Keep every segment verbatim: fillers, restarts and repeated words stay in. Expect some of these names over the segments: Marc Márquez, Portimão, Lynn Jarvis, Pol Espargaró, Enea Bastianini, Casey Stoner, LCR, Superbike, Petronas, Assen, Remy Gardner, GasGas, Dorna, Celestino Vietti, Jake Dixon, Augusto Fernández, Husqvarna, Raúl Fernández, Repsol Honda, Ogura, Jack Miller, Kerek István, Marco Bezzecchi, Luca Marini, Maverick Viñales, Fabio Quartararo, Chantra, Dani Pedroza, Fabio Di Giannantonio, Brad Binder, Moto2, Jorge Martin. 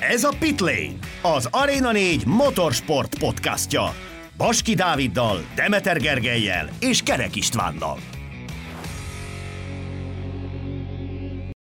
Ez a Pitlane, az Arena négy motorsport podcastja. Baski Dáviddal, Demeter Gergellyel és Kerek Istvánnal.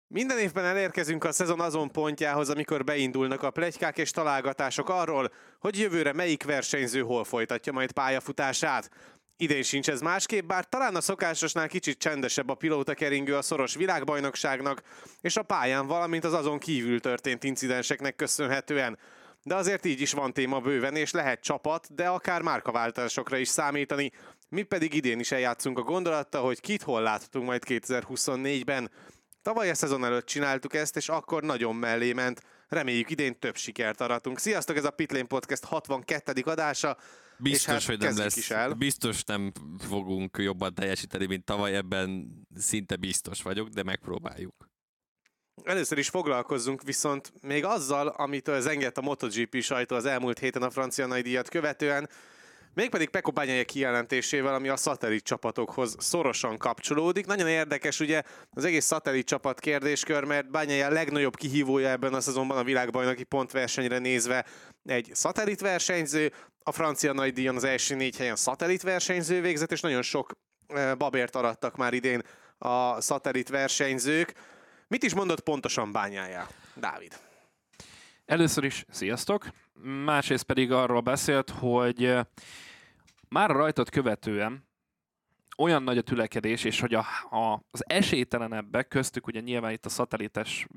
Minden évben elérkezünk a szezon azon pontjához, amikor beindulnak a pletykák és találgatások arról, hogy jövőre melyik versenyző hol folytatja majd pályafutását. Idén sincs ez másképp, bár talán a szokásosnál kicsit csendesebb a pilótakeringő a szoros világbajnokságnak és a pályán, valamint az azon kívül történt incidenseknek köszönhetően. De azért így is van téma bőven, és lehet csapat, de akár márkaváltásokra is számítani. Mi pedig idén is eljátszunk a gondolattal, hogy kit hol láthatunk majd kétezer-huszonnégyben. Tavaly a szezon előtt csináltuk ezt, és akkor nagyon mellé ment. Reméljük idén több sikert aratunk. Sziasztok, ez a Pitlane Podcast hatvankettedik adása. Biztos, hát hogy nem lesz. Biztos nem fogunk jobban teljesíteni, mint tavaly, ebben szinte biztos vagyok, de megpróbáljuk. Először is foglalkozzunk viszont még azzal, amitől zengett a MotoGP sajtó az elmúlt héten a francia nagydíjat követően, mégpedig Pecco Bagnaia kijelentésével, ami a szatellit csapatokhoz szorosan kapcsolódik. Nagyon érdekes ugye az egész szatellit csapat kérdéskör, mert Bagnaia a legnagyobb kihívója ebben a szezonban a világbajnoki pontversenyre nézve egy szatellitversenyző, a francia nagydíjon az első négy helyen szatellitversenyző végzett, és nagyon sok babért arattak már idén a szatellitversenyzők. Mit is mondott pontosan Bagnaia, Dávid? Először is sziasztok, másrészt pedig arról beszélt, hogy már a rajtot követően olyan nagy a tülekedés, és hogy a, a, az esélytelenebbek köztük, ugye nyilván itt a szatelites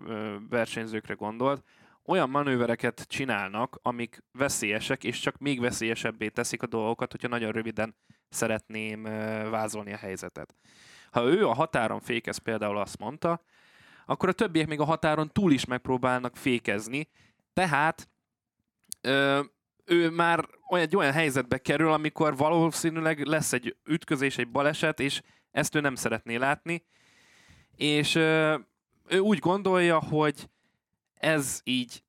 versenyzőkre gondolt, olyan manővereket csinálnak, amik veszélyesek, és csak még veszélyesebbé teszik a dolgokat, hogyha nagyon röviden szeretném vázolni a helyzetet. Ha ő a határon fékez, például azt mondta, akkor a többiek még a határon túl is megpróbálnak fékezni, tehát ö, ő már olyan, egy olyan helyzetbe kerül, amikor valószínűleg lesz egy ütközés, egy baleset, és ezt ő nem szeretné látni, és ö, ő úgy gondolja, hogy ez így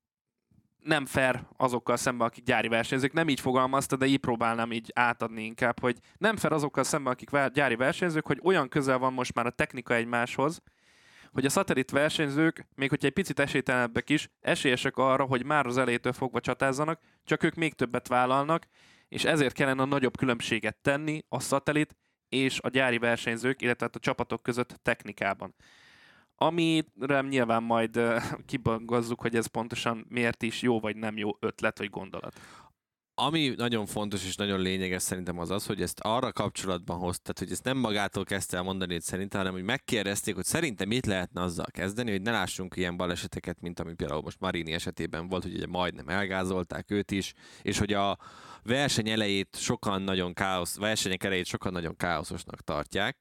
nem fair azokkal szemben, akik gyári versenyzők, nem így fogalmazta, de így próbálnám így átadni inkább, hogy nem fair azokkal szemben, akik gyári versenyzők, hogy olyan közel van most már a technika egymáshoz, hogy a szatellit versenyzők, még hogyha egy picit esélytelenebbek is, esélyesek arra, hogy már az elejétől fogva csatázzanak, csak ők még többet vállalnak, és ezért kellene a nagyobb különbséget tenni a szatellit és a gyári versenyzők, illetve a csapatok között technikában. Amire nyilván majd uh, kibangazzuk, hogy ez pontosan miért is jó vagy nem jó ötlet vagy gondolat. Ami nagyon fontos és nagyon lényeges szerintem az az, hogy ezt arra kapcsolatban hoztad, hogy ezt nem magától kezdte el mondani, hogy szerintem, hanem hogy megkérdezték, hogy szerintem mit lehetne azzal kezdeni, hogy ne lássunk ilyen baleseteket, mint ami például most Marini esetében volt, hogy ugye majdnem elgázolták őt is, és hogy a verseny elejét sokan nagyon káosz, versenyek elejét sokan nagyon káoszosnak tartják,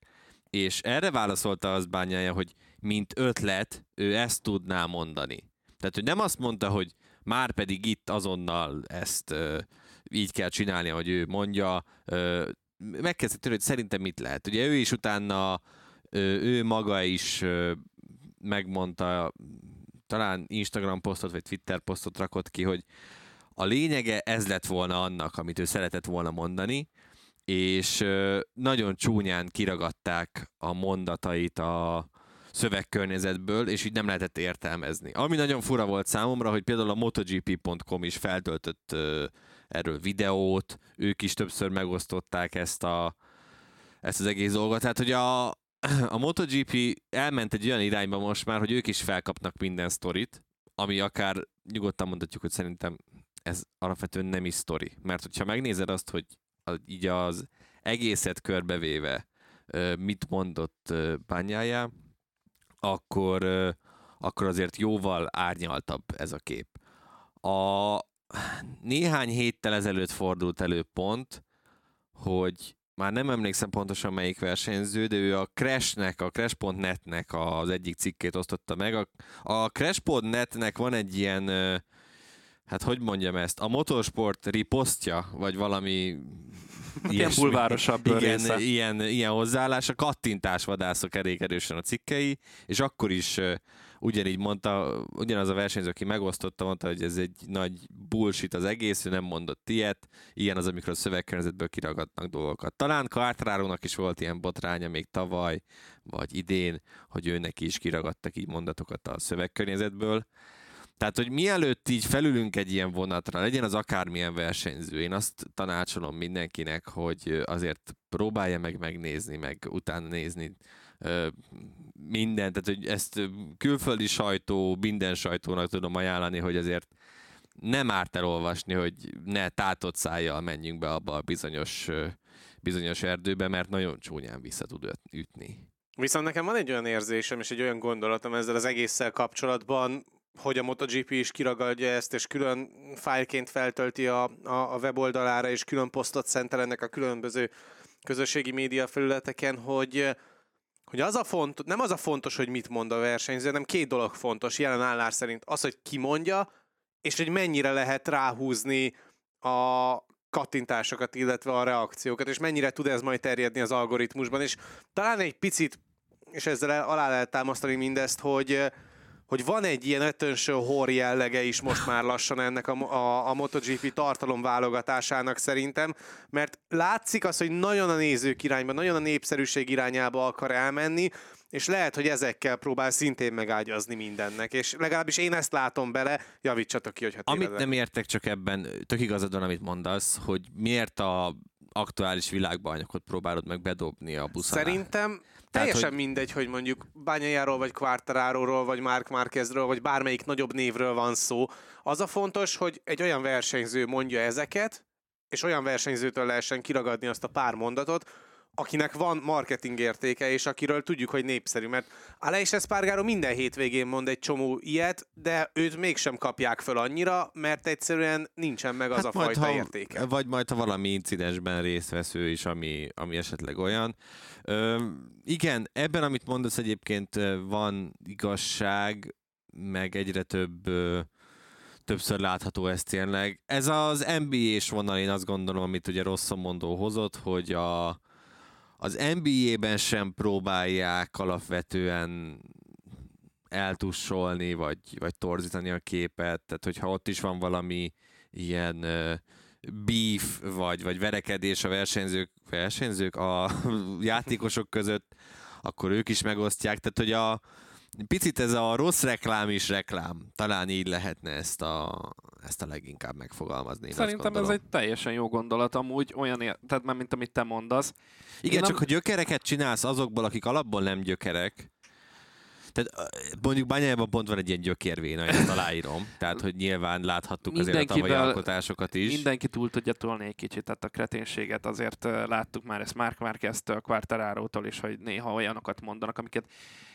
és erre válaszolta az Bagnaia, hogy mint ötlet ő ezt tudná mondani. Tehát, hogy nem azt mondta, hogy már pedig itt azonnal ezt ö, így kell csinálni, hogy ő mondja. Megkezdett tőle, hogy szerintem mit lehet. Ugye ő is utána, ö, ő maga is ö, megmondta, talán Instagram posztot vagy Twitter posztot rakott ki, hogy a lényege ez lett volna annak, amit ő szeretett volna mondani, és ö, nagyon csúnyán kiragadták a mondatait a szövegkörnyezetből, és így nem lehetett értelmezni. Ami nagyon fura volt számomra, hogy például a MotoGP pont com is feltöltött uh, erről videót, ők is többször megosztották ezt, a, ezt az egész dolgot. Tehát, hogy a, a MotoGP elment egy olyan irányba most már, hogy ők is felkapnak minden sztorit, ami akár nyugodtan mondhatjuk, hogy szerintem ez alapvetően nem is sztori. Mert hogyha megnézed azt, hogy a, így az egészet körbevéve uh, mit mondott uh, Bagnaia, Akkor, akkor azért jóval árnyaltabb ez a kép. A néhány héttel ezelőtt fordult elő pont, hogy már nem emlékszem pontosan melyik versenyző, de ő a Crash-nek, a Crash pont net-nek az egyik cikkét osztotta meg. A, a Crash pont net-nek van egy ilyen, hát hogy mondjam ezt, a motorsport riposztja, vagy valami... Ilyen bulvárosabb igen, ilyen, ilyen hozzáállás, a kattintásvadászok elég erősen a cikkei, és akkor is uh, ugyanígy mondta, ugyanaz a versenyző, aki megosztotta, mondta, hogy ez egy nagy bullshit az egész, ő nem mondott ilyet, ilyen az, amikor a szövegkörnyezetből kiragadnak dolgokat. Talán Quartararónak is volt ilyen botránya még tavaly, vagy idén, hogy őnek is kiragadtak így mondatokat a szövegkörnyezetből, Tehát, hogy mielőtt így felülünk egy ilyen vonatra, legyen az akármilyen versenyző, én azt tanácsolom mindenkinek, hogy azért próbálja meg megnézni, meg utána nézni mindent. Tehát, hogy ezt külföldi sajtó, minden sajtónak tudom ajánlani, hogy azért nem árt elolvasni, hogy ne tátott szájjal menjünk be abba a bizonyos, bizonyos erdőbe, mert nagyon csúnyán vissza tud ütni. Viszont nekem van egy olyan érzésem és egy olyan gondolatom ezzel az egésszel kapcsolatban, hogy a MotoGP is kiragadja ezt, és külön fájlként feltölti a, a, a weboldalára, és külön posztot szentel ennek a különböző közösségi média felületeken, hogy, hogy az a fontos, nem az a fontos, hogy mit mond a versenyző, hanem két dolog fontos jelen állás szerint. Az, hogy ki mondja, és hogy mennyire lehet ráhúzni a kattintásokat, illetve a reakciókat, és mennyire tud ez majd terjedni az algoritmusban. És talán egy picit, és ezzel alá lehet támasztani mindezt, hogy hogy van egy ilyen attention whore jellege is most már lassan ennek a, a, a MotoGP tartalom válogatásának szerintem, mert látszik az, hogy nagyon a nézők irányba, nagyon a népszerűség irányába akar elmenni, és lehet, hogy ezekkel próbál szintén megágyazni mindennek, és legalábbis én ezt látom bele, javítsatok ki, hogyha tévedek. Amit nem értek csak ebben, tök igazad van, amit mondasz, hogy miért a aktuális világbajnokot próbálod meg bedobni a busz alá. Szerintem Tehát, teljesen hogy... mindegy, hogy mondjuk Bagnaiáról, vagy Quartararóról, vagy Marc Márquezről, vagy bármelyik nagyobb névről van szó. Az a fontos, hogy egy olyan versenyző mondja ezeket, és olyan versenyzőtől lehessen kiragadni azt a pár mondatot, akinek van marketing értéke, és akiről tudjuk, hogy népszerű. Mert Alex Espargaró minden hétvégén mond egy csomó ilyet, de őt mégsem kapják föl annyira, mert egyszerűen nincsen meg az hát a majd, fajta ha, értéke. Vagy majd, ha valami incidensben részt vesz ő is, ami, ami esetleg olyan. Ö, igen, ebben, amit mondasz, egyébként van igazság, meg egyre több... Ö, többször látható ez tényleg. Ez az en bé á-s vonal, én azt gondolom, amit ugye Rosszomondó hozott, hogy a az en bé á-ben sem próbálják alapvetően eltussolni, vagy, vagy torzítani a képet, tehát hogyha ott is van valami ilyen uh, beef, vagy, vagy verekedés a versenyzők, versenyzők a játékosok között, akkor ők is megosztják, tehát hogy a picit ez a rossz reklám is reklám, talán így lehetne ezt a, ezt a leginkább megfogalmazni. Szerintem ez egy teljesen jó gondolat amúgy, olyan ér- tehát már mint amit te mondasz. Igen, én csak nem... hogy gyökereket csinálsz azokból, akik alapból nem gyökerek. Tehát mondjuk Bagnaiában pont van egy ilyen gyökérvéna, ezt aláírom. Tehát, hogy nyilván láthattuk azért a tavalyi alkotásokat is. Mindenki túl tudja tolni egy kicsit, tehát a kreténséget azért láttuk már ezt Marc Márqueztől, Quartararótól is, hogy néha olyanokat mondanak, amiket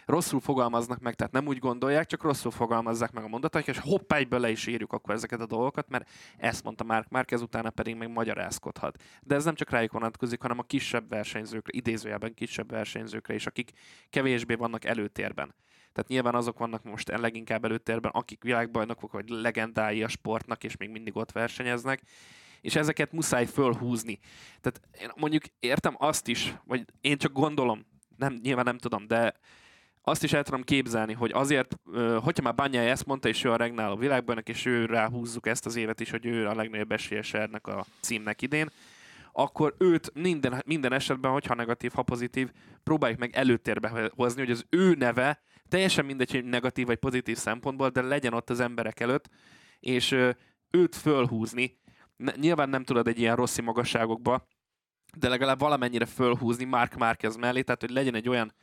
rosszul fogalmaznak meg, tehát nem úgy gondolják, csak rosszul fogalmazzák meg a mondataik, és hopp, egyből le is írjuk akkor ezeket a dolgokat, mert ezt mondta Marc Márquez, utána pedig még magyarázkodhat. De ez nem csak rájuk vonatkozik, hanem a kisebb versenyzőkre, idézőjelben kisebb versenyzőkre is, akik kevésbé vannak előtérben. Tehát nyilván azok vannak most leginkább előtérben, akik világbajnokok, vagy legendái a sportnak, és még mindig ott versenyeznek, és ezeket muszáj fölhúzni. Tehát én mondjuk értem azt is, vagy én csak gondolom, nem, nyilván nem tudom, de azt is el tudom képzelni, hogy azért, hogyha már Bagnaia ezt mondta, és ő a regnáló világbajnok, és ő ráhúzzuk ezt az évet is, hogy ő a legnagyobb esélyese ennek a címnek idén, akkor őt minden, minden esetben, hogyha negatív, ha pozitív, próbáljuk meg előtérbe hozni, hogy az ő neve teljesen mindegy, hogy negatív vagy pozitív szempontból, de legyen ott az emberek előtt, és őt fölhúzni. Nyilván nem tudod egy ilyen rossz magasságokba, de legalább valamennyire fölhúzni Marc Márquez mellé, tehát hogy legyen egy olyan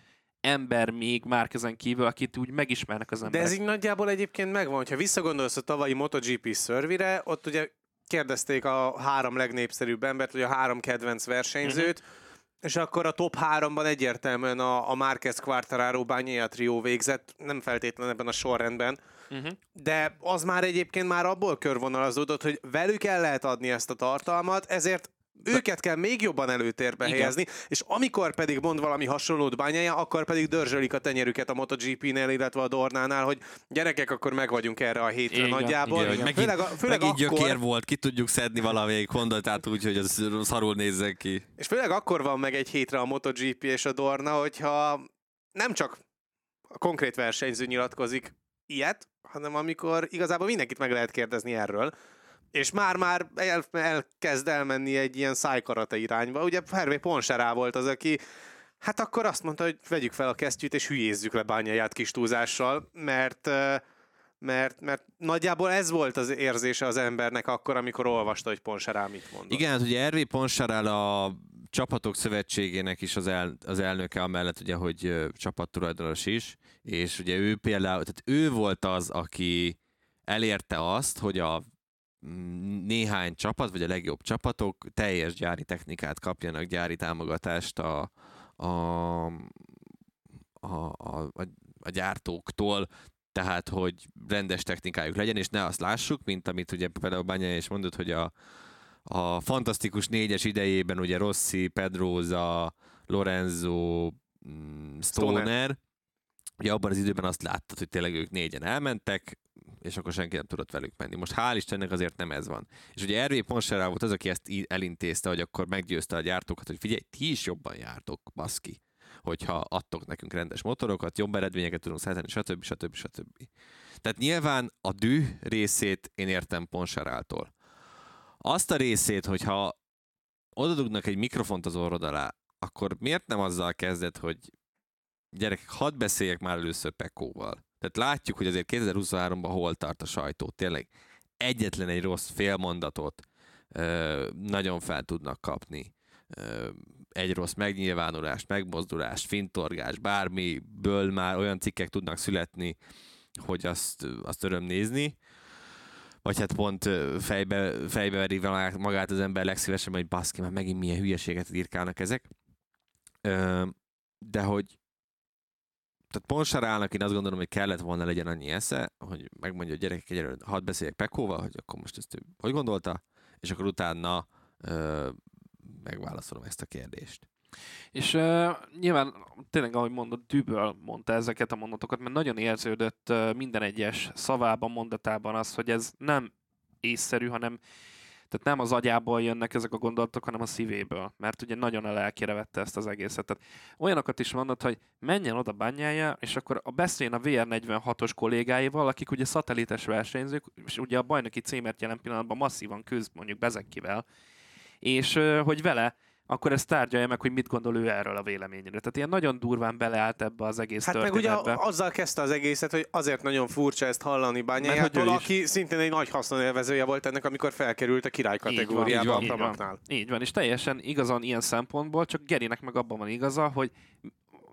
ember még Márquezen kívül, akit úgy megismernek az emberek. De ez így nagyjából egyébként megvan, ha visszagondolsz a tavalyi MotoGP Survey-re, ott ugye kérdezték a három legnépszerűbb embert, vagy a három kedvenc versenyzőt, uh-huh. És akkor a top háromban egyértelműen a, a Márquez, Quartararo, Bagnaia trió végzett, nem feltétlenül ebben a sorrendben, uh-huh. De az már egyébként már abból körvonalazódott, hogy velük el lehet adni ezt a tartalmat, ezért őket kell még jobban előtérbe igen. helyezni, és amikor pedig mond valami hasonlót Bagnaia, akkor pedig dörzsölik a tenyerüket a MotoGP-nél, illetve a Dornánál, hogy gyerekek, akkor meg vagyunk erre a hétre igen, nagyjából. Igen, megint, főleg a, főleg megint akkor, gyökér volt, ki tudjuk szedni valamelyik Hondatát úgy, hogy az szarul nézzen ki. És főleg akkor van meg egy hétre a MotoGP és a Dorna, hogyha nem csak a konkrét versenyző nyilatkozik ilyet, hanem amikor igazából mindenkit meg lehet kérdezni erről, és már-már el, elkezd elmenni egy ilyen szájkarata irányba. Ugye Hervé Poncherá volt az, aki hát akkor azt mondta, hogy vegyük fel a kesztyűt, és hülyézzük le Bagnaiát kis túlzással, mert Mert, mert nagyjából ez volt az érzése az embernek akkor, amikor olvasta, hogy Pontcharral mit mondott. Igen, hát ugye Hervé Pontcharral a Csapatok Szövetségének is az, el, az elnöke, amellett ugye, hogy csapattulajdonos is, és ugye ő például, tehát ő volt az, aki elérte azt, hogy a néhány csapat, vagy a legjobb csapatok teljes gyári technikát kapjanak, gyári támogatást a, a, a, a, a gyártóktól, tehát, hogy rendes technikájuk legyen, és ne azt lássuk, mint amit ugye például Bagnaia is mondott, hogy a, a fantasztikus négyes idejében ugye Rossi, Pedrosa, Lorenzo, Stoner, Stoner, ugye abban az időben azt láttad, hogy tényleg ők négyen elmentek, és akkor senki nem tudott velük menni. Most hál' Istennek azért nem ez van. És ugye Hervé Pontcharral volt az, aki ezt elintézte, hogy akkor meggyőzte a gyártókat, hogy figyelj, ti is jobban jártok, baszki, hogyha adtok nekünk rendes motorokat, jobb eredményeket tudunk szállítani, stb. stb. stb. Tehát nyilván a düh részét én értem Pontcharraltól. Azt a részét, hogyha odadugnak egy mikrofont az orrod alá, akkor miért nem azzal kezded, hogy gyerekek, hadd beszéljek már először Peccóval. Tehát látjuk, hogy azért kétezer-huszonháromban hol tart a sajtó, tényleg egyetlen egy rossz félmondatot ö, nagyon fel tudnak kapni. Ö, egy rossz megnyilvánulást, megmozdulást, fintorgás, bármiből már olyan cikkek tudnak születni, hogy azt, azt öröm nézni. Vagy hát pont fejbe, fejbe veri magát az ember legszívesebben, hogy baszki, már megint milyen hülyeséget írkálnak ezek. Ö, de hogy tehát Pontcharralnak én azt gondolom, hogy kellett volna legyen annyi esze, hogy megmondja a gyerekek egyelőre, hadd beszéljek Peccóval, hogy akkor most ezt hogy gondolta, és akkor utána ö, megválaszolom ezt a kérdést. És uh, nyilván tényleg, ahogy mondod, dűből mondta ezeket a mondatokat, mert nagyon érződött uh, minden egyes szavában, mondatában az, hogy ez nem észszerű, hanem tehát nem az agyából jönnek ezek a gondolatok, hanem a szívéből. Mert ugye nagyon a lelkére vette ezt az egészet. Tehát olyanokat is mondott, hogy menjen oda Bagnaia, és akkor a beszéljen a vé er negyvenhatos kollégáival, akik ugye szatelites versenyzők, és ugye a bajnoki címért jelen pillanatban masszívan küzd mondjuk Bezzecchivel, és uh, hogy vele akkor ezt tárgyalja meg, hogy mit gondol ő erről a véleményről. Tehát ilyen nagyon durván beleállt ebbe az egész hát történetbe. Hát meg ugye azzal kezdte az egészet, hogy azért nagyon furcsa ezt hallani Bagnaia-tól, aki szintén egy nagy haszonélvezője volt ennek, amikor felkerült a király kategóriába a Pramagnál. Így van, és teljesen igazon ilyen szempontból, csak Gerinek meg abban van igaza, hogy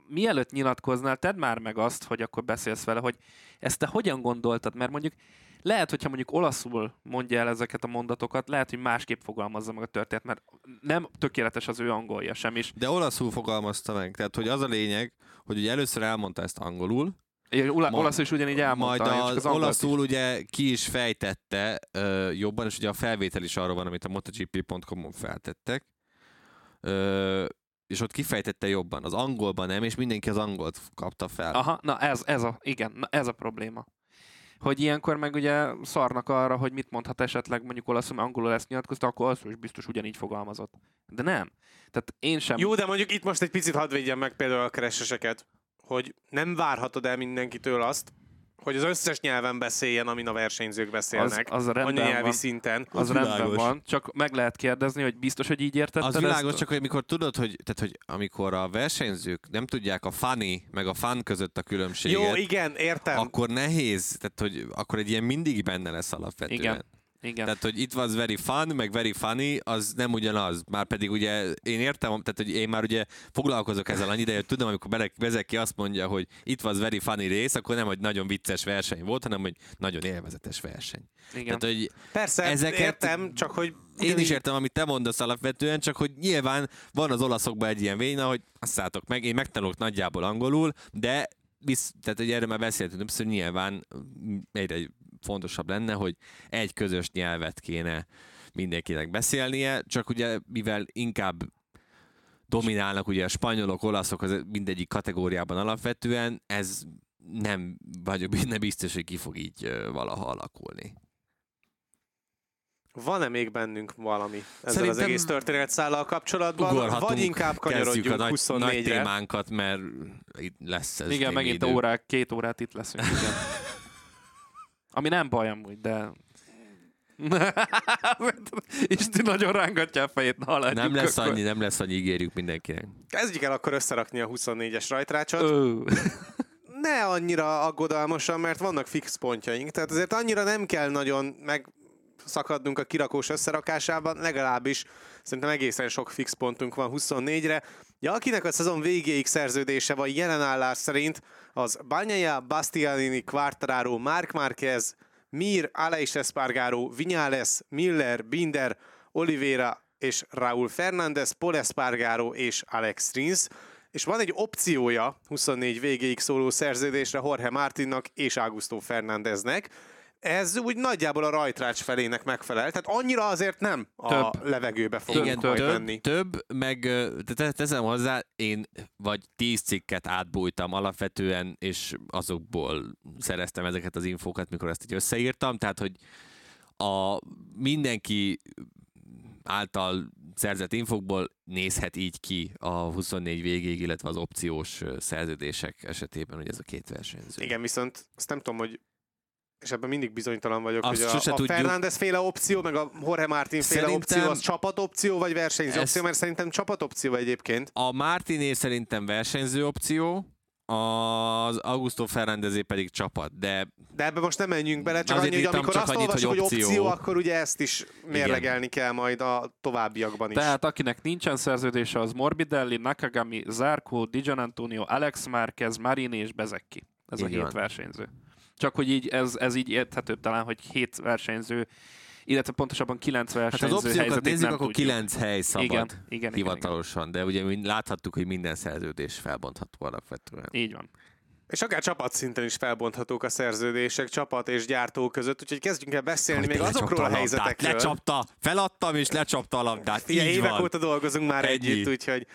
mielőtt nyilatkoznál, tedd már meg azt, hogy akkor beszélsz vele, hogy ezt te hogyan gondoltad, mert mondjuk lehet, hogyha mondjuk olaszul mondja el ezeket a mondatokat, lehet, hogy másképp fogalmazza meg a történet, mert nem tökéletes az ő angolja sem is. De olaszul fogalmazta meg, tehát hogy az a lényeg, hogy ugye először elmondta ezt angolul. Igen, ula- majd, olaszul is ugyanígy elmondta. Majd az, az olaszul is. Ugye ki is fejtette uh, jobban, és ugye a felvétel is arról van, amit a MotoGP pont com-on feltettek. Uh, és ott kifejtette jobban. Az angolban nem, és mindenki az angolt kapta fel. Aha, na ez, ez a, igen, na ez a probléma. Hogy ilyenkor meg ugye szarnak arra, hogy mit mondhat esetleg, mondjuk olaszul, mert angolul ezt nyilatkozta, akkor olaszul is biztos ugyanígy fogalmazott. De nem. Tehát én sem... Jó, de mondjuk itt most egy picit hadd védjen meg például a kereseseket, hogy nem várhatod el mindenkitől azt, hogy az összes nyelven beszéljen, amin a versenyzők beszélnek. Az, az rendben anyanyelvi van. Szinten. Az, az rendben van. Csak meg lehet kérdezni, hogy biztos, hogy így értetted ezt? Az világos, csak hogy amikor tudod, hogy, tehát, hogy amikor a versenyzők nem tudják a funny meg a fun között a különbséget. Jó, igen, értem. Akkor nehéz, tehát hogy akkor egy ilyen mindig benne lesz alapvetően. Igen. Igen. Tehát, hogy itt van very fun, meg very funny, az nem ugyanaz. Már pedig ugye én értem, tehát hogy én már ugye foglalkozok ezzel annyi ideje, hogy tudom, amikor Bezzecchi azt mondja, hogy itt van very funny rész, akkor nem, hogy nagyon vicces verseny volt, hanem, hogy nagyon élvezetes verseny. Igen. Tehát, hogy persze, ezeket értem, csak hogy... Én is értem, amit te mondasz alapvetően, csak hogy nyilván van az olaszokban egy ilyen véna, hogy azt szálltok meg, én megtanulok nagyjából angolul, de visz, tehát, hogy erről már beszéltünk, viszont nyilván egyre fontosabb lenne, hogy egy közös nyelvet kéne mindenkinek beszélnie, csak ugye mivel inkább dominálnak ugye a spanyolok, olaszok az mindegyik kategóriában alapvetően, ez nem vagyok benne biztos, hogy ki fog így valaha alakulni. Van-e még bennünk valami ezzel szerintem az egész történetszállal kapcsolatban? Vagy inkább kanyarodjunk a huszonnégyre. Nagy témánkat, mert itt lesz ez. Igen, megint órák, két órát itt leszünk. Igen. Ami nem baj amúgy, de... Isten nagyon rángatja a fejét, na nem lesz akkor. Annyi, nem lesz annyi, ígérjük mindenkinek. Kezdjük el akkor összerakni a huszonnégyes rajtrácsot. ne annyira aggodalmasan, mert vannak fix pontjaink, tehát azért annyira nem kell nagyon megszakadnunk a kirakós összerakásában, legalábbis szerintem egészen sok fix pontunk van huszonnégyre. Ja, akinek a szezon végéig szerződése van jelenállás szerint, az Bagnaia, Bastianini, Quartararo, Marc Márquez, Mir, Alex Espargaró, Viñales, Miller, Binder, Oliveira és Raúl Fernández, Pol Espargaró és Alex Rins. És van egy opciója huszonnégy végéig szóló szerződésre Jorge Martinnak és Augusto Fernándeznek. Ez úgy nagyjából a rajtrács felének megfelel, tehát annyira azért nem több. A levegőbe fogunk igen, majd több, menni. Több, meg teszem hozzá, én vagy tíz cikket átbújtam alapvetően, és azokból szereztem ezeket az infókat, mikor ezt így összeírtam, tehát hogy a mindenki által szerzett infokból nézhet így ki a huszonnégy végéig, illetve az opciós szerződések esetében, hogy ez a két versenyző. Igen, viszont azt nem tudom, hogy és ebben mindig bizonytalan vagyok, azt hogy a, a Fernández féle opció, meg a Jorge Martin féle szerintem opció, az csapatopció, vagy versenyző opció? Mert szerintem csapatopció egyébként. A Martiné szerintem versenyző opció, az Augusto Fernándezé pedig csapat, de... De ebbe most nem menjünk bele, csak annyi, hogy amikor azt olvasjuk, hogy opció, opció, akkor ugye ezt is mérlegelni igen. kell majd a továbbiakban is. Tehát akinek nincsen szerződése, az Morbidelli, Nakagami, Zarco, Di Giannantonio, Alex Márquez, Marini és Bezzecchi. Ez igen. a hét versenyző. Csak hogy így ez, ez így érthetőbb talán, hogy hét versenyző, illetve pontosabban kilenc versenyző hát az opciókat nézzük, akkor kilenc hely szabad igen, igen, hivatalosan, igen, igen. de ugye láthattuk, hogy minden szerződés felbontható alapvetően. Így van. És akár csapatszinten is felbonthatók a szerződések, csapat és gyártó között, úgyhogy kezdjünk el beszélni hát még azokról a helyzetekről. Lecsapta, feladtam és lecsapta a labdát. Ilyen évek van. Óta dolgozunk már Ennyi. együtt, úgyhogy...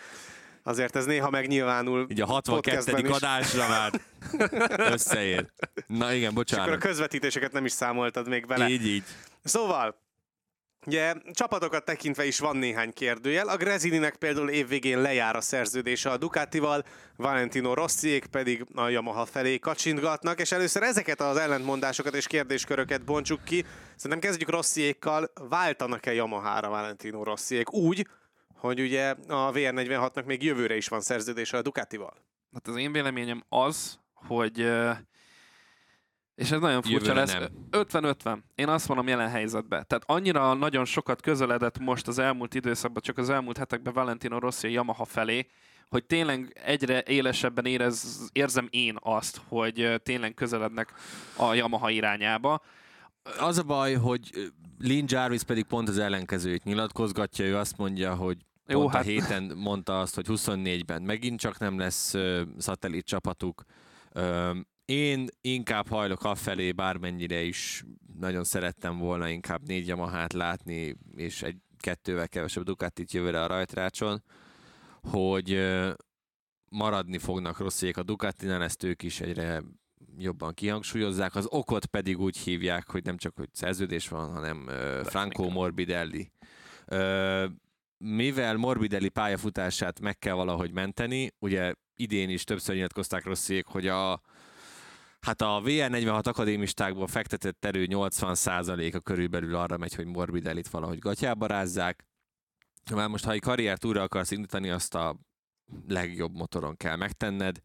Azért ez néha megnyilvánul. Így a hatvannegyedik adásra már összeér. Na igen, bocsánat. És akkor a közvetítéseket nem is számoltad még bele. Így, így. Szóval, ugye csapatokat tekintve is van néhány kérdőjel. A Gresininek például évvégén lejár a szerződése a Ducatival, Valentino Rossiék pedig a Yamaha felé kacsintgatnak, és először ezeket az ellentmondásokat és kérdésköröket bontsuk ki. Szerintem kezdjük Rossiékkal. Váltanak-e Yamahára Valentino Rossiék úgy, hogy ugye a vé er negyvenhatnak még jövőre is van szerződése a Ducatival. Hát az én véleményem az, hogy, és ez nagyon furcsa jövőre lesz, ötven ötven, én azt mondom jelen helyzetben. Tehát annyira nagyon sokat közeledett most az elmúlt időszakban, csak az elmúlt hetekben Valentino Rossi a Yamaha felé, hogy tényleg egyre élesebben érez, érzem én azt, hogy tényleg közelednek a Yamaha irányába. Az a baj, hogy Lynn Jarvis pedig pont az ellenkezőjét nyilatkozgatja, ő azt mondja, hogy Jó, pont hát... a héten mondta azt, hogy huszonnégyben megint csak nem lesz uh, szatellit csapatuk. Uh, én inkább hajlok afelé, bármennyire is nagyon szerettem volna inkább négy Yamahát látni, és egy kettővel kevesebb Ducatit jövőre a rajtrácson, hogy uh, maradni fognak Rossiék a Ducatinál, ezt ők is egyre jobban kihangsúlyozzák, az okot pedig úgy hívják, hogy nem csak hogy szerződés van, hanem uh, Franco Morbidelli. Uh, mivel Morbidelli pályafutását meg kell valahogy menteni, ugye idén is többször nyilatkozták Rossiék, hogy a, hát a vé er negyvenhat akadémistákból fektetett erő nyolcvan százaléka körülbelül arra megy, hogy Morbidellit valahogy gatyába rázzák. Már most, ha egy karriert újra akarsz indítani, azt a legjobb motoron kell megtenned,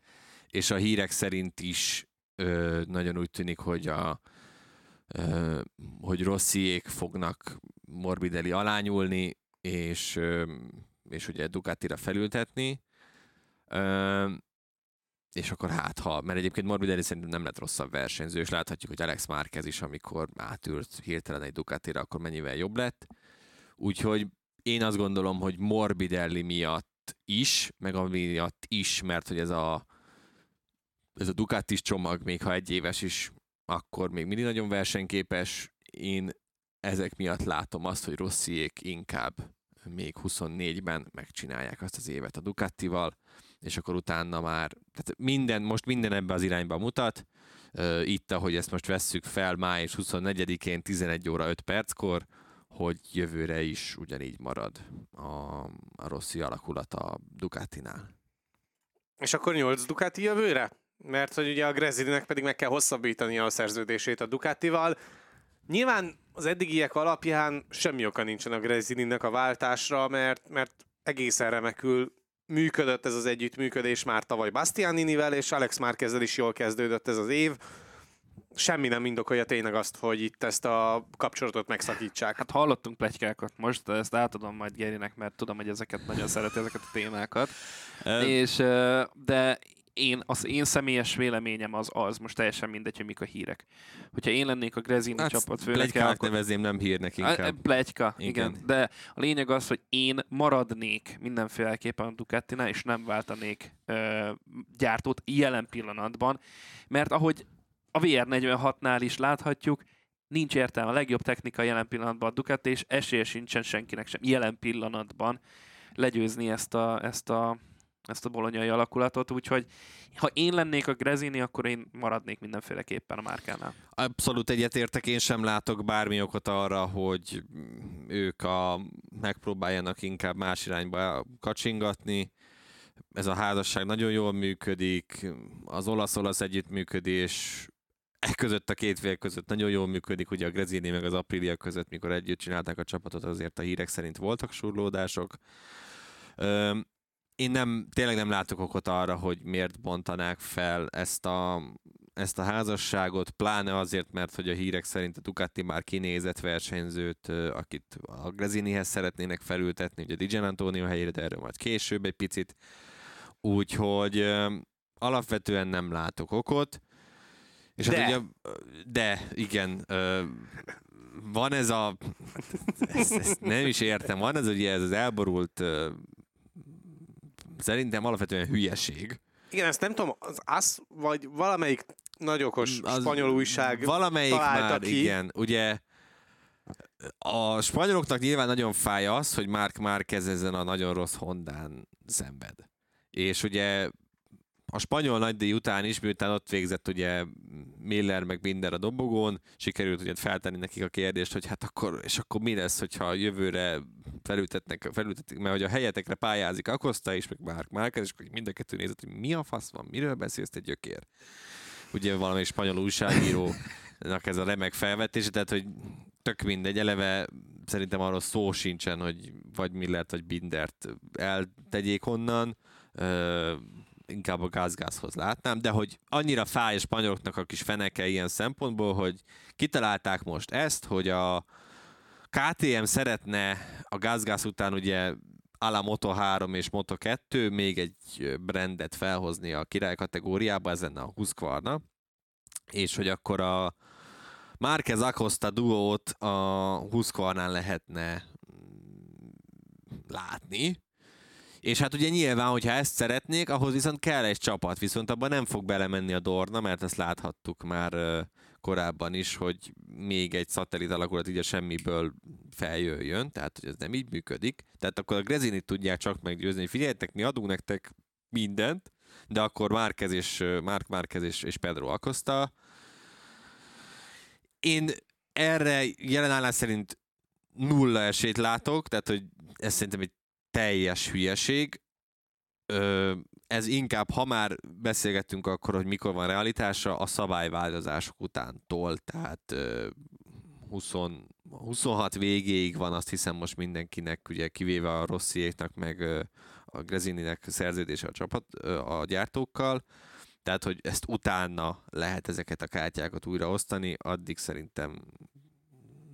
és a hírek szerint is Ö, nagyon úgy tűnik, hogy, a, ö, hogy Rossiék fognak Morbidelli alányulni, és, ö, és ugye Ducatira felültetni, ö, és akkor hát ha, mert egyébként Morbidelli szerintem nem lett rosszabb versenyző, és láthatjuk, hogy Alex Márquez is, amikor átült hirtelen egy Ducatira, akkor mennyivel jobb lett. Úgyhogy én azt gondolom, hogy Morbidelli miatt is, meg amiatt is, mert hogy ez a Ez a Ducatis csomag, még ha egy éves is, akkor még mindig nagyon versenyképes. Én ezek miatt látom azt, hogy Rossiék inkább még huszonnégyben megcsinálják azt az évet a Ducatival, és akkor utána már, tehát minden, most minden ebbe az irányba mutat. Itt, ahogy ezt most vesszük fel, május huszonnegyedikén tizenegy óra öt perckor, hogy jövőre is ugyanígy marad a, a Rossi alakulat a Ducatinál. És akkor nyolc Ducati jövőre? Mert hogy ugye a Gresininek pedig meg kell hosszabbítania a szerződését a Ducatival. Nyilván az eddigiek alapján semmi oka nincsen a Gresininek a váltásra, mert, mert egészen remekül működött ez az együttműködés már tavaly Bastianinivel, és Alex Márquezzel is jól kezdődött ez az év. Semmi nem indokolja tényleg azt, hogy itt ezt a kapcsolatot megszakítsák. Hát hallottunk pletykákat most, ezt átadom majd Gerinek, mert tudom, hogy ezeket nagyon szereti, ezeket a témákat. És, de én, az én személyes véleményem az az, most teljesen mindegy, hogy mik a hírek. Hogyha én lennék a Gresini hát csapat főnöke, pletykának akkor... nevezném, nem hírnek inkább. Pletyka, igen. igen. De a lényeg az, hogy én maradnék mindenféleképpen a Ducatinál, és nem váltanék uh, gyártót jelen pillanatban, mert ahogy a vé er negyvenhatnál is láthatjuk, nincs értelme a legjobb technika jelen pillanatban a Ducati, és esélye sincsen senkinek sem jelen pillanatban legyőzni ezt a, ezt a, ezt a bolonyai alakulatot, úgyhogy ha én lennék a Gresini, akkor én maradnék mindenféleképpen a márkánál. Abszolút egyetértek, én sem látok bármi okot arra, hogy ők a, megpróbáljanak inkább más irányba kacsingatni. Ez a házasság nagyon jól működik, az olasz-olasz együttműködés e között, a két fél között nagyon jól működik, ugye a Gresini meg az Aprilia között, mikor együtt csinálták a csapatot, azért a hírek szerint voltak surlódások. Üm, én nem, tényleg nem látok okot arra, hogy miért bontanák fel ezt a, ezt a házasságot, pláne azért, mert hogy a hírek szerint a Ducati már kinézett versenyzőt, akit a Gresinihez szeretnének felültetni, ugye Di Giannantonio helyére, de erről majd később egy picit. Úgyhogy alapvetően nem látok okot. És de. Hát ugye, de, igen, van ez a, ezt, ezt nem is értem, van ez ugye ez az elborult, szerintem alapvetően hülyeség. Igen, ezt nem tudom, az, az vagy valamelyik nagy okos az spanyol újság valamelyik találta már, ki. Igen, ugye a spanyoloknak nyilván nagyon fáj az, hogy Marc Márquez ezen a nagyon rossz Hondán szenved. És ugye a spanyol nagydíj után is, miután ott végzett ugye Miller meg Binder a dobogón, sikerült ugye feltenni nekik a kérdést, hogy hát akkor, és akkor mi lesz, hogyha jövőre felültetnek, felültetik, mert hogy a helyetekre pályázik Acosta is, meg Marc Márquez, és akkor mind a kettő nézett, hogy mi a fasz van, miről beszélsz, te gyökér? Ugye valami spanyol újságírónak ez a remek felvetése, tehát hogy tök mindegy, eleve szerintem arról szó sincsen, hogy vagy Millert, vagy Bindert eltegyék onnan, Ö, inkább a GasGashoz látnám, de hogy annyira fáj a spanyoloknak a kis feneke ilyen szempontból, hogy kitalálták most ezt, hogy a ká té em szeretne a GasGas után ugye a la moto három és moto kettő még egy brandet felhozni a király kategóriába, ez lenne a Husqvarna, és hogy akkor a Márquez Acosta duót a Husqvarnán lehetne látni. És hát ugye nyilván, hogyha ezt szeretnék, ahhoz viszont kell egy csapat, viszont abban nem fog belemenni a Dorna, mert ezt láthattuk már korábban is, hogy még egy szatellit alakulat így a semmiből feljöjjön, tehát hogy ez nem így működik. Tehát akkor a Gresinit tudják csak meggyőzni, hogy figyeljetek, mi adunk nektek mindent, de akkor Márquez és, Marc Márquez és, és Pedro Acosta. Én erre jelenállás szerint nulla esélyt látok, tehát hogy ez szerintem egy teljes hülyeség. Ö, ez inkább, ha már beszélgettünk akkor, hogy mikor van realitása, a szabályváltozások utántól, tehát ö, huszonhat végéig van, azt hiszem most mindenkinek, ugye kivéve a Rossiéknak, meg ö, a Gresininek szerződése a csapat, ö, a gyártókkal, tehát hogy ezt utána lehet ezeket a kártyákat újraosztani, addig szerintem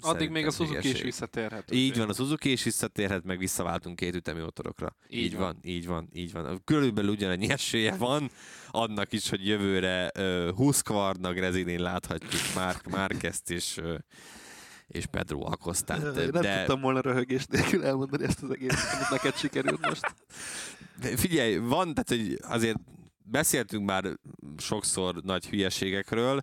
Addig Szerintem még a Suzuki hülyeség. Is visszatérhet. Így ugye. Van, a Suzuki is visszatérhet, meg visszaváltunk két ütemi motorokra. Így, így van. van, így van, így van. Körülbelül ugyanannyi esélye van, annak is, hogy jövőre uh, Husqvarna Gresinén láthatjuk Marc Márquezt és, uh, és Pedro Acostát. De... Nem tudtam volna röhögés nélkül elmondani ezt az egészet, amit neked sikerült most. De figyelj, van, tehát hogy azért beszéltünk már sokszor nagy hülyeségekről,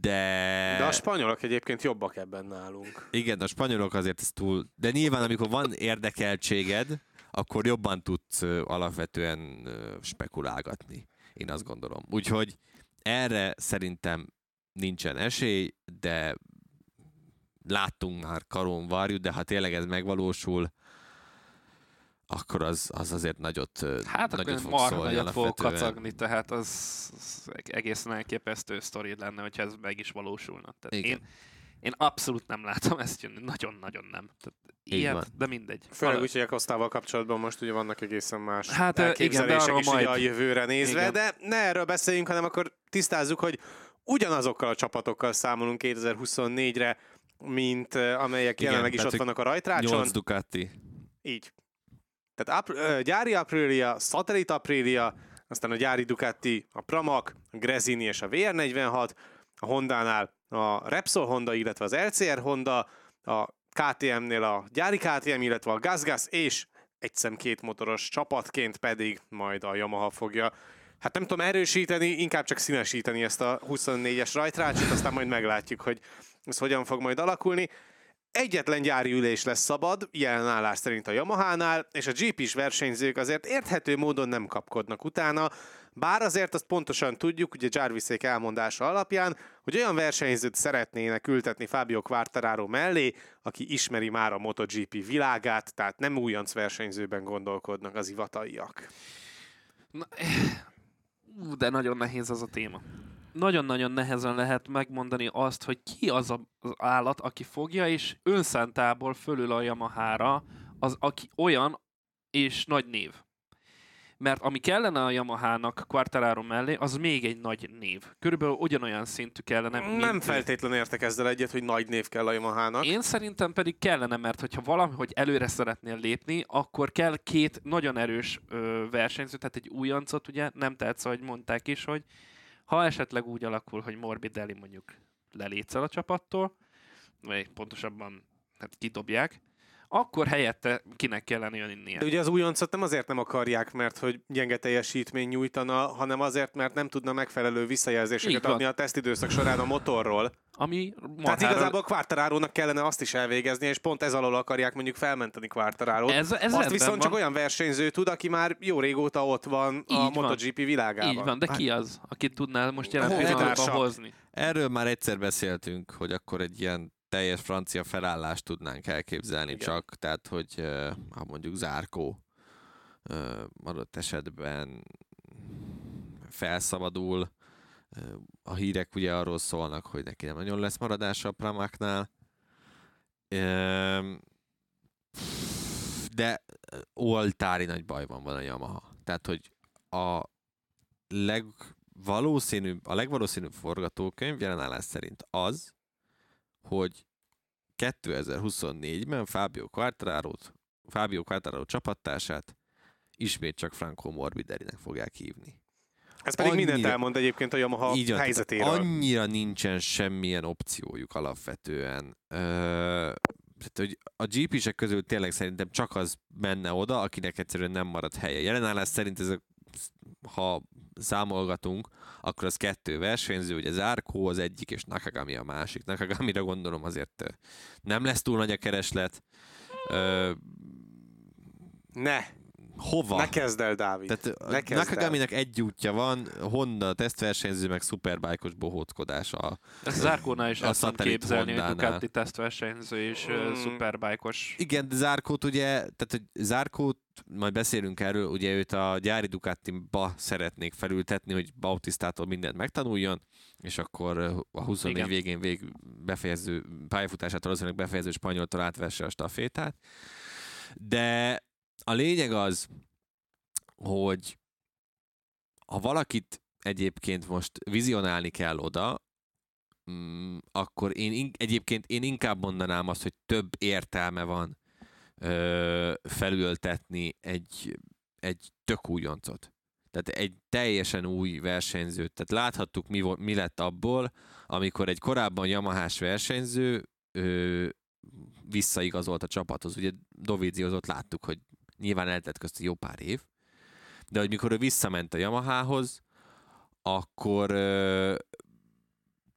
De... de a spanyolok egyébként jobbak ebben nálunk. Igen, a spanyolok azért ez túl... De nyilván, amikor van érdekeltséged, akkor jobban tudsz alapvetően spekulálgatni. Én azt gondolom. Úgyhogy erre szerintem nincsen esély, de láttunk már karon varjú, de ha tényleg ez megvalósul, akkor az, az azért nagyot, hát nagyot fog szólni alapvetően. Fog kacagni, tehát az, az egészen elképesztő sztori lenne, hogyha ez meg is valósulna. Tehát én, Én abszolút nem látom ezt jönni, nagyon-nagyon nem. Tehát ilyet, de mindegy. Főleg úgy, hogy Acostával kapcsolatban most ugye vannak egészen más hát, elképzelések is majd... a jövőre nézve, igen. De ne erről beszéljünk, hanem akkor tisztázzuk, hogy ugyanazokkal a csapatokkal számolunk kétezer-huszonnégyre, mint amelyek igen, jelenleg is ott vannak a rajtrácson. nyolc Ducati. Így. Tehát gyári Aprilia, szatellit Aprilia, aztán a gyári Ducati, a Pramac, a Gresini és a vé er negyvenhat, a Hondánál a Repsol Honda, illetve az el cé er Honda, a ká té emnél a gyári ká té em, illetve a GasGas, és egyszem két motoros csapatként pedig majd a Yamaha fogja. Hát nem tudom erősíteni, inkább csak színesíteni ezt a huszonnégyes rajtrácsot, aztán majd meglátjuk, hogy ez hogyan fog majd alakulni. Egyetlen gyári ülés lesz szabad, jelen állás szerint a Yamahánál, és a gé pés versenyzők azért érthető módon nem kapkodnak utána, bár azért azt pontosan tudjuk, ugye Jarvisék elmondása alapján, hogy olyan versenyzőt szeretnének ültetni Fabio Quartararo mellé, aki ismeri már a MotoGP világát, tehát nem újonc versenyzőben gondolkodnak az ivataiak. Na, de nagyon nehéz az a téma. Nagyon-nagyon nehezen lehet megmondani azt, hogy ki az a, az állat, aki fogja, és önszántából fölül a Yamahára, az aki olyan és nagy név. Mert ami kellene a Yamahának Quartararo mellé, az még egy nagy név. Körülbelül ugyanolyan szintű kellene. Nem mint... feltétlenül értek ezzel egyet, hogy nagy név kell a Yamahának. Én szerintem pedig kellene, mert hogyha valahogy előre szeretnél lépni, akkor kell két nagyon erős ö, versenyző, tehát egy újoncot, ugye nem tetsz, ahogy mondták is, hogy ha esetleg úgy alakul, hogy Morbidelli mondjuk lelétszel a csapattól, vagy pontosabban hát kidobják, akkor helyette kinek kellene jönnie. De ugye az újoncot nem azért nem akarják, mert hogy gyenge teljesítmény nyújtana, hanem azért, mert nem tudna megfelelő visszajelzéseket adni a tesztidőszak során a motorról. Ami tehát igazából Quartararónak kellene azt is elvégezni, és pont ez alól akarják mondjuk felmenteni Quartararót. Ez, ez azt viszont van. Csak olyan versenyző tud, aki már jó régóta ott van így a van. MotoGP világában. Így van, de ki az, akit tudnál most jelen pillanatban hozni? Erről már egyszer beszéltünk, hogy akkor egy ilyen teljes francia felállást tudnánk elképzelni. Igen. Csak, tehát hogy ha mondjuk Zarco adott esetben felszabadul, a hírek ugye arról szólnak, hogy neki nem nagyon lesz maradása a Pramacnál, de oltári nagy bajban van a Yamaha. Tehát, hogy a legvalószínűbb, a legvalószínűbb forgatókönyv jelenállás szerint az, hogy kétezer-huszonnégyben Fabio Quartararót, Fabio Quartararo csapattársát ismét csak Franco Morbidellinek fogják hívni. Ez pedig annyira, mindent elmond egyébként a Yamaha így, helyzetéről. Annyira nincsen semmilyen opciójuk alapvetően. Ö, tehát, hogy a gé pések közül tényleg szerintem csak az menne oda, akinek egyszerűen nem marad helye. Jelenállás szerint ez a, ha számolgatunk, akkor az kettő versenyző, ugye Zarco az egyik, és Nakagami a másik. Nakagamira gondolom azért nem lesz túl nagy a kereslet. Ö, ne! Hova? Ne kezd el, Dávid. Tehát ne kezd Nakagaminak el. Egy útja van, Honda tesztversenyző, meg szuperbájkos bohóckodás a Zarcónál is azt tudom képzelni, Hondánál. Hogy Ducati tesztversenyző és mm. szuperbájkos. Igen, Zarcót ugye, tehát hogy Zarcót, majd beszélünk erről, ugye őt a gyári Ducati-ba szeretnék felültetni, hogy Bautistától mindent megtanuljon, és akkor a huszonnégy igen. végén vég befejező, pályafutásától azonnak befejező spanyoltól átvesse a stafétát. De a lényeg az, hogy ha valakit egyébként most vizionálni kell oda, mm, akkor én egyébként én inkább mondanám azt, hogy több értelme van ö, felültetni egy, egy tök újoncot. Tehát egy teljesen új versenyzőt. Tehát láthattuk, mi, volt, mi lett abból, amikor egy korábban Yamahás versenyző ö, visszaigazolt a csapathoz. Ugye Doviziozott láttuk, hogy nyilván eltelt közt jó pár év, de hogy mikor ő visszament a Yamahához, akkor ö,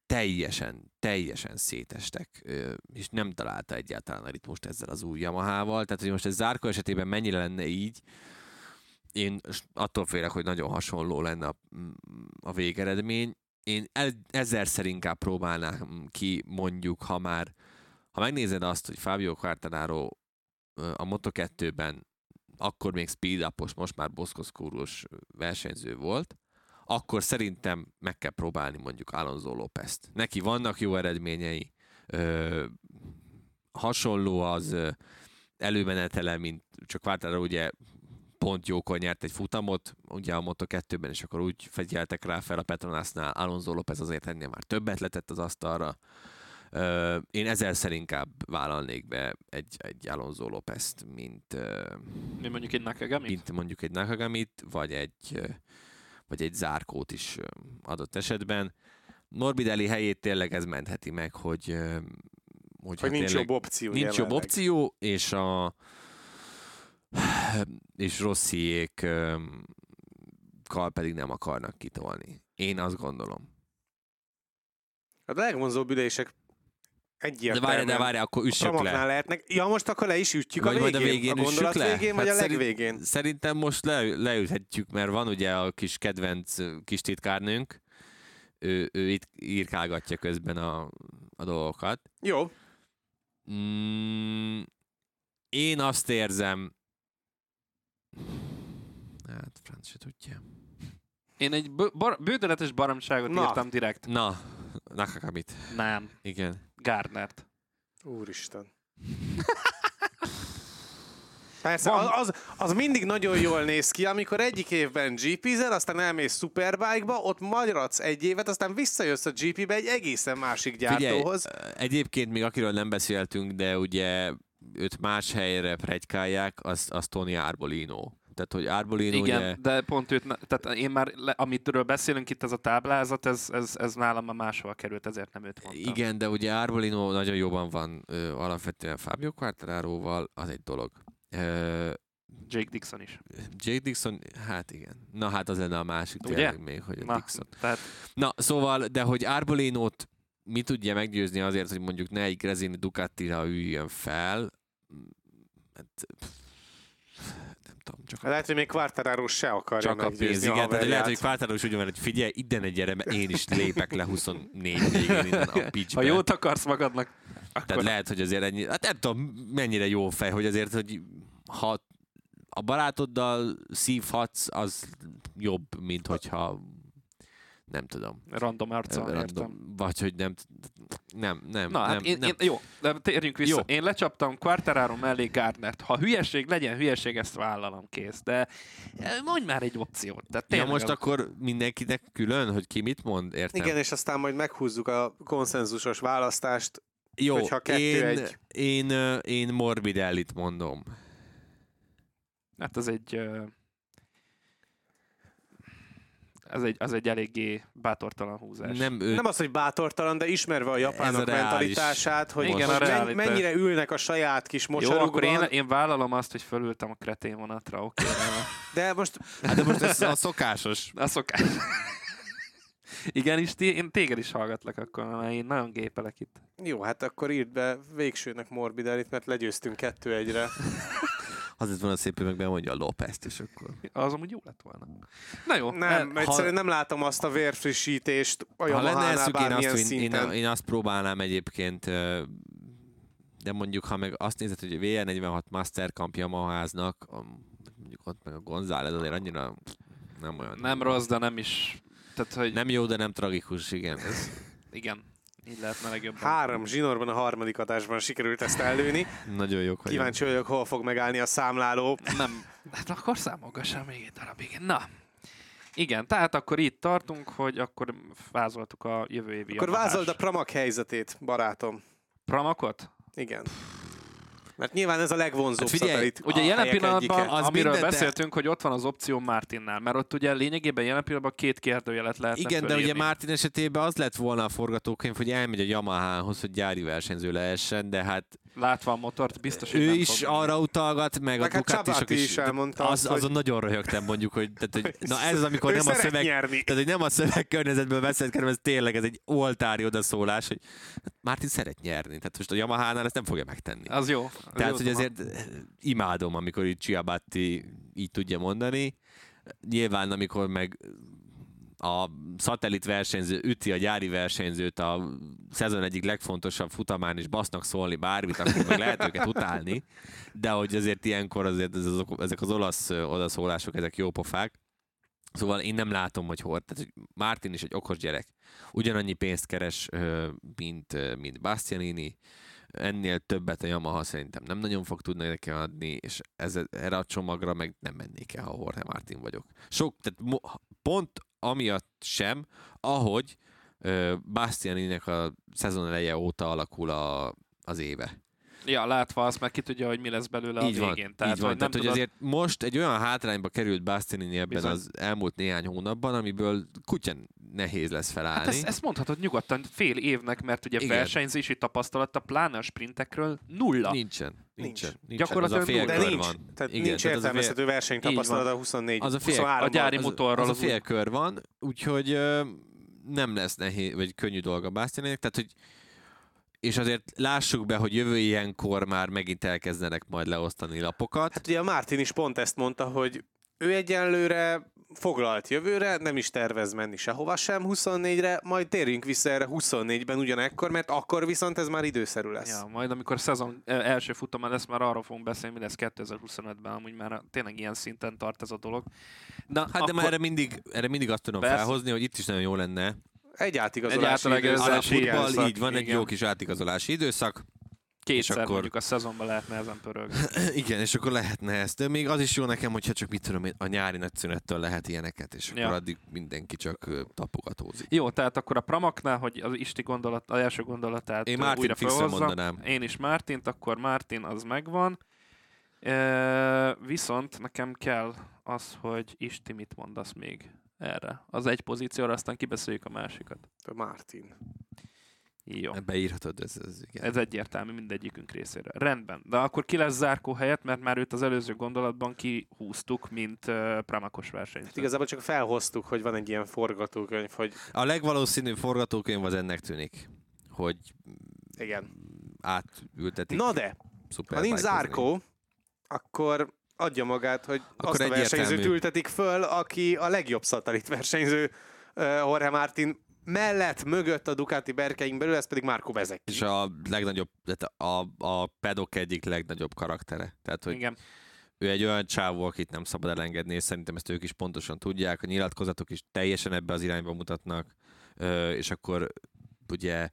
teljesen, teljesen szétestek, ö, és nem találta egyáltalán a ritmust ezzel az új Yamahával. Tehát, hogy most ez Zarco esetében mennyire lenne így, én attól félek, hogy nagyon hasonló lenne a, a végeredmény. Én el, ezerszer inkább próbálnám ki, mondjuk, ha már, ha megnézed azt, hogy Fabio Quartararo a moto kettőben akkor még speed-upos, most már boszkoszkúrós versenyző volt, akkor szerintem meg kell próbálni mondjuk Alonso Lópezt. Neki vannak jó eredményei, ö, hasonló az ö, előmenetele, mint csak Quartararo ugye pont jókor nyert egy futamot, ugye a moto kettőben, és akkor úgy fegyeltek rá fel a Petronasnál, Alonso López azért ennél már többet letett az asztalra. Ö, én ezerszer inkább vállalnék be egy, egy Alonso Lópezt, mint, ö, mint mondjuk egy Nakagamit, mint mondjuk egy Nakagamit, vagy egy vagy egy Zarcót is adott esetben. Morbidelli helyét tényleg ez mentheti meg, hogy, hogy, hogy hát nincs jobb opció. Nincs jelenleg. jobb opció, és a és Rossiékkal pedig nem akarnak kitolni. Én azt gondolom. A legvonzóbb ülések egyértelműen. De várj, de várj, akkor üssük le. Lehetnek. Ja, most akkor le is ütjük vagy a végén. Vagy a végén a gondolat le? végén, hát vagy szerint, a legvégén. Szerintem most le, leüthetjük, mert van ugye a kis kedvenc kis titkárnőnk. Ő, ő itt írkálgatja közben a, a dolgokat. Jó. Mm, én azt érzem... Hát, franc se tudja. Én egy bar- bődöletes baromságot Na. írtam direkt. Na, Nakagamit. Nem. Igen. Gardnert. Úristen. Persze, az, az mindig nagyon jól néz ki, amikor egyik évben gé pézel, aztán elmész Superbike-ba, ott magyaradsz egy évet, aztán visszajössz a gé pébe egy egészen másik gyártóhoz. Figyelj, egyébként még akiről nem beszéltünk, de ugye őt más helyre pregykálják, az, az Tony Arbolino. Tehát, hogy Arbolino igen, ugye... de pont őt, tehát én már, le, amitről beszélünk itt, ez a táblázat, ez, ez, ez nálam a máshol került, ezért nem őt mondtam. Igen, de ugye Arbolino nagyon jóban van ö, alapvetően Fabio Quartararoval, az egy dolog. Uh, Jake Dixon is. Jake Dixon, hát igen. Na hát az lenne a másik tényleg még, hogy a Na, Dixon. Tehát... Na, szóval, de hogy Arbolinót mi tudja meggyőzni azért, hogy mondjuk ne egy Gresini Ducatira üljön fel, hát, nem tudom. Csak lehet, a... hogy még Quartararo se akarja csak meggyőzni. Csak a pénz, igen. Lehet, hogy Quartararo is úgy van, hogy figyelj, innen gyere, mert én is lépek le huszonnégy végén innen a pitchbe. Ha jót akarsz magadnak, akkor... Tehát lehet, hogy azért ennyi... Hát nem tudom, mennyire jó fej, hogy azért, hogy ha a barátoddal szívhatsz, az jobb, mint hogyha... Nem tudom. Random arccal értem. Vagy, hogy nem... Nem, nem, Na, nem, hát én, nem. Én, jó, de térjünk vissza. Jó. Én lecsaptam Quartararo mellé Gardnert. Ha hülyeség legyen, hülyeség, ezt vállalom, kész. De mondj már egy opciót. Tehát ja, most a... akkor mindenkinek külön, hogy ki mit mond, értem? Igen, és aztán majd meghúzzuk a konszenzusos választást. Jó, én, egy... én, én Morbidellit mondom. Hát az egy, az egy, az egy eléggé bátortalan húzás. Nem, ő... nem az, hogy bátortalan, de ismerve a japánok mentalitását, hogy igen, a mennyire ülnek a saját kis mocsarukban. Jó, akkor én, én vállalom azt, hogy fölültem a kretén vonatra, oké. Okay, de most, hát de most ez a szokásos. A szokásos. Igen, és t- én téged is hallgatlak akkor, mert én nagyon gépelek itt. Jó, hát akkor írd be végsőnek Morbidellit, mert legyőztünk kettő egyre. Azért van a szép, hogy meg bemondja a Lópezt, és akkor... Az amúgy jó lett volna. Na jó. Nem, mert ha... nem látom azt a vérfrissítést a Yamahánál bármilyen szinten. Én, én, én azt próbálnám egyébként, de mondjuk, ha meg azt nézed, hogy a vé er negyvenhat Master Camp Yamaháznak, mondjuk ott meg a González azért annyira nem olyan... Nem rossz, de nem is... Tehát, hogy... Nem jó, de nem tragikus, igen. Ez... Igen, így lehetne legjobban. Három zsinórban a harmadik adásban sikerült ezt ellőni. Nagyon jók vagyok. Kíváncsi vagyok, hol fog megállni a számláló. Nem. Hát akkor számolgassam még egy darabig. Na. Igen, tehát akkor itt tartunk, hogy akkor vázoltuk a jövő évi Akkor adás. Vázold a Pramac helyzetét, barátom. Pramakot? Igen. Mert nyilván ez a legvonzóbb hát szatelit. Ugye jelen pillanatban, az amiről beszéltünk, de... hogy ott van az opció Martinnál, mert ott ugye lényegében jelen pillanatban két kérdőjelet lehetne igen, fölírni. De ugye Martin esetében az lett volna a forgatókönyv, hogy elmegy a Yamahához, hogy gyári versenyző lehessen, de hát... Látva a motort, biztos, hogy ő is fog. Arra utalgat, meg, meg a Ducati hát is, is elmondta az, Azon hogy... nagyon röhögtem mondjuk, hogy, tehát, hogy na ez az, amikor nem a, szöveg, tehát, hogy nem a szövegkörnyezetből beszélgetünk, ez tényleg ez egy oltári odaszólás, hogy Martin szeret nyerni, tehát most a Yamahánál ezt nem fogja megtenni. Az jó. Tehát, az hogy azért imádom, amikor így Ciabatti így tudja mondani. Nyilván, amikor meg a szatellit versenyző üti a gyári versenyzőt a szezon egyik legfontosabb futamán, és basznak szólni bármit, akkor meg lehet őket utálni. De hogy azért ilyenkor azért ezek az olasz odaszólások, ezek jó pofák. Szóval én nem látom, hogy hol. Tehát, hogy Martin is egy okos gyerek. Ugyanannyi pénzt keres, mint, mint Bastianini. Ennél többet a Yamaha szerintem nem nagyon fog tudni neki adni, és ez, erre a csomagra meg nem mennék el, ha Jorge Martin vagyok. Sok, tehát pont amiatt sem, ahogy Bastianininek a szezon eleje óta alakul a, az éve. Ja, látva azt meg ki tudja, hogy mi lesz belőle így a végén. Van, tehát, így van, tehát tudod... hogy azért most egy olyan hátrányba került Bastianini ebben bizony az elmúlt néhány hónapban, amiből kutyán nehéz lesz felállni. Hát ezt, ezt mondhatod nyugodtan fél évnek, mert ugye igen, versenyzési tapasztalata, pláne a sprintekről nulla. Nincsen. Nincsen. Nincs. Gyakorlatilag az a félkör nincs, van. Tehát igen, nincs tehát értelmezhető fél... versenytapasztalata a huszonnégy huszonhárom Az a, fél... a gyári motorral. Az, az a félkör van, úgyhogy ö, nem lesz nehéz, vagy könnyű dolga Bastianininek, tehát hogy és azért lássuk be, hogy jövő ilyenkor már megint elkezdenek majd leosztani lapokat. Hát ugye a Martin is pont ezt mondta, hogy ő egyenlőre foglalt jövőre, nem is tervez menni sehova sem huszonnégyre, majd térjünk vissza erre huszonnégyben ugyanekkor, mert akkor viszont ez már időszerű lesz. Ja, majd amikor szezon első futamán lesz, már arról fogunk beszélni, mi lesz kétezer-huszonötben, amúgy már tényleg ilyen szinten tart ez a dolog. Na, hát akkor... de már erre mindig, erre mindig azt tudom persze felhozni, hogy itt is nagyon jó lenne egy átigazolási időszak. Futball, így van, igen, egy jó kis átigazolási időszak. Kétszer akkor... mondjuk a szezonban lehetne ezen pörögni. Igen, és akkor lehetne ezt. De még az is jó nekem, hogyha csak mit tudom én, a nyári nagyszünettől lehet ilyeneket, és ja, akkor addig mindenki csak tapogatózik. Jó, tehát akkor a Pramaknál, hogy az Isti gondolat, az első gondolatát én újra felhozzam. Én is Martint, akkor Martin az megvan. E, viszont nekem kell az, hogy Isti mit mondasz még erre. Az egy pozícióra, aztán kibeszéljük a másikat. A Martin. Jó. Beírhatod, ez, ez, igen. Ez egyértelmű mindegyikünk részére. Rendben. De akkor ki lesz Zarco helyett, mert már őt az előző gondolatban kihúztuk, mint uh, Pramakos versenyt. Hát igazából csak felhoztuk, hogy van egy ilyen forgatókönyv, hogy... A legvalószínűbb forgatókönyv az ennek tűnik, hogy igen, átültetik. Na de, ha nincs Zarco, akkor... adja magát, hogy akkor azt a versenyzőt ültetik föl, aki a legjobb szatellit versenyző uh, Jorge Martin mellett, mögött a Ducati berkeink belül, ez pedig Marco Bezzecchi. És a legnagyobb, a, a pedok egyik legnagyobb karaktere. Tehát, hogy igen, ő egy olyan csávó, akit nem szabad elengedni, és szerintem ezt ők is pontosan tudják, a nyilatkozatok is teljesen ebbe az irányba mutatnak, uh, és akkor ugye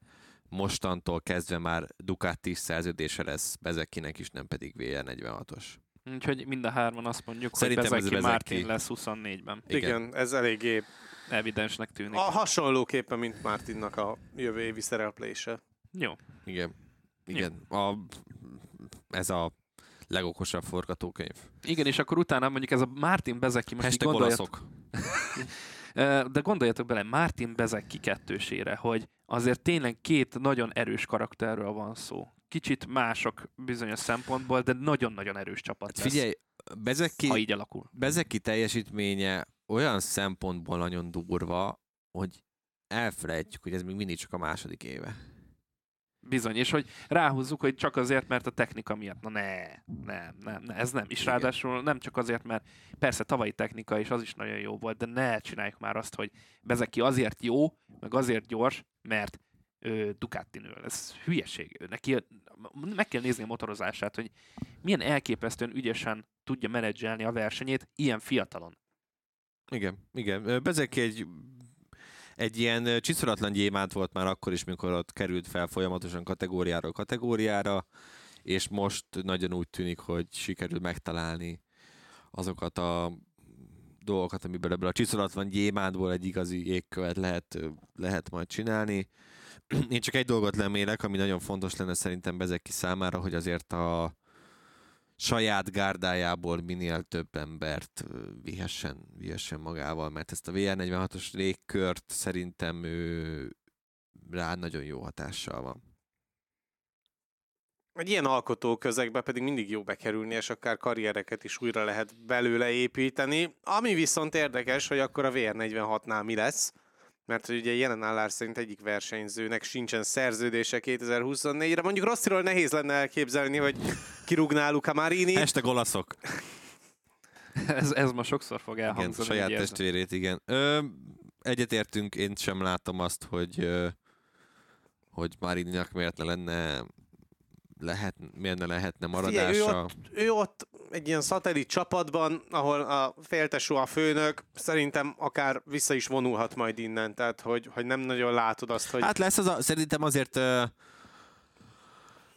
mostantól kezdve már Ducati szerződése lesz Bezzecchinek is, nem pedig vé er negyvenhatos. Úgyhogy mind a hárman azt mondjuk, szerintem hogy Bezzecchi Martin lesz huszonnégyben. Igen, igen, ez eléggé evidensnek tűnik. A hasonlóképpen, mint Martinnak a jövő évi szereplése. Jó. Igen, igen. Jó. A, ez a legokosabb forgatókönyv. Igen, és akkor utána mondjuk ez a Martin Bezzecchi... most hashtag olaszok. De gondoljatok bele, Martin Bezzecchi kettősére, hogy azért tényleg két nagyon erős karakterről van szó. Kicsit mások bizonyos szempontból, de nagyon-nagyon erős csapat lesz. Figyelj, Bezzecchi, ha így alakul. Bezzecchi teljesítménye olyan szempontból nagyon durva, hogy elfelejtjük, hogy ez még mindig csak a második éve. Bizony, és hogy ráhúzzuk, hogy csak azért, mert a technika miatt. Na ne, nem, nem, ne, ez nem. És ráadásul nem csak azért, mert persze tavalyi technika is az is nagyon jó volt, de ne csináljuk már azt, hogy Bezzecchi azért jó, meg azért gyors, mert Ducatinől. Ez hülyeség. Neki meg kell nézni a motorozását, hogy milyen elképesztően ügyesen tudja menedzselni a versenyét ilyen fiatalon. Igen, igen. Bezzecchi egy, egy ilyen csiszolatlan gyémánt volt már akkor is, mikor ott került fel folyamatosan kategóriáról kategóriára, és most nagyon úgy tűnik, hogy sikerül megtalálni azokat a dolgokat, amiből ebből a csiszolatlan gyémántból egy igazi jégkövet lehet, lehet majd csinálni. Én csak egy dolgot lemélek, ami nagyon fontos lenne szerintem Bezzecchi számára, hogy azért a saját gárdájából minél több embert vihessen, vihessen magával, mert ezt a vé er negyvenhatos légkört szerintem ő rá nagyon jó hatással van. Egy ilyen alkotó közegbe pedig mindig jó bekerülni, és akár karriereket is újra lehet belőle építeni. Ami viszont érdekes, hogy akkor a vé er negyvenhatnál mi lesz, mert hogy ugye jelen állás szerint egyik versenyzőnek sincsen szerződése kétezer-huszonnégyre. Mondjuk Rossiról nehéz lenne elképzelni, hogy kirúgnál Luca Marini. Hashtag olaszok. ez, ez ma sokszor fog elhangzani. Igen, saját testvérét, igen. Ö, egyetértünk, én sem látom azt, hogy, hogy Marininak miért ne lenne... Lehet, miért ne lehetne maradása? Figyelj, ő, ott, ő ott egy ilyen szatellit csapatban, ahol a féltesó a főnök, szerintem akár vissza is vonulhat majd innen, tehát hogy, hogy nem nagyon látod azt, hogy... Hát lesz az a, szerintem azért... Uh...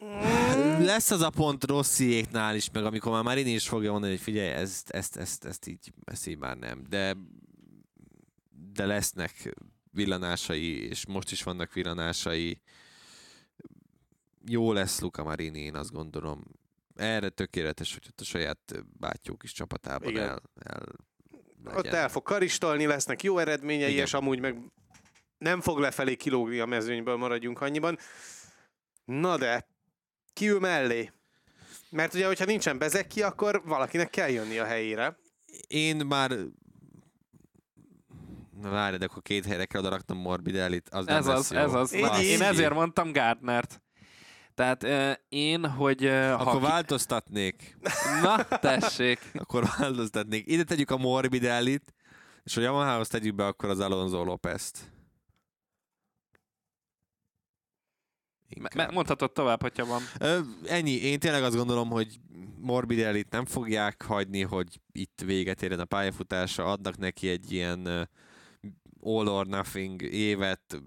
Mm. Lesz az a pont Rossiéknál is, meg amikor már Marini is fogja mondani, hogy figyelj, ezt, ezt, ezt, ezt, így, ezt így már nem. De, de lesznek villanásai, és most is vannak villanásai. Jó lesz Luca Marini, én azt gondolom. Erre tökéletes, hogy ott a saját bátyók is csapatában igen. el, el legyen. Ott el fog karistolni, lesznek jó eredményei, igen. és amúgy meg nem fog lefelé kilógni a mezőnyből, maradjunk annyiban. Na de, ki ül mellé? Mert ugye, hogyha nincsen Bezzecchi, akkor valakinek kell jönni a helyére. Én már... Na várj, de akkor két helyre kell odaraknom Morbidellit, az ez nem az, lesz Ez jó. az, ez az. Én ezért mondtam Gardnert. Tehát euh, én, hogy... Euh, akkor ki... változtatnék. Na, tessék. Akkor változtatnék. Ide tegyük a Morbidellit, és a Yamahához tegyük be akkor az Alonso Lópezt. M- mondhatod tovább, hogyha van. Ö, ennyi. Én tényleg azt gondolom, hogy Morbidellit nem fogják hagyni, hogy itt véget érjen a pályafutása. Adnak neki egy ilyen all or nothing évet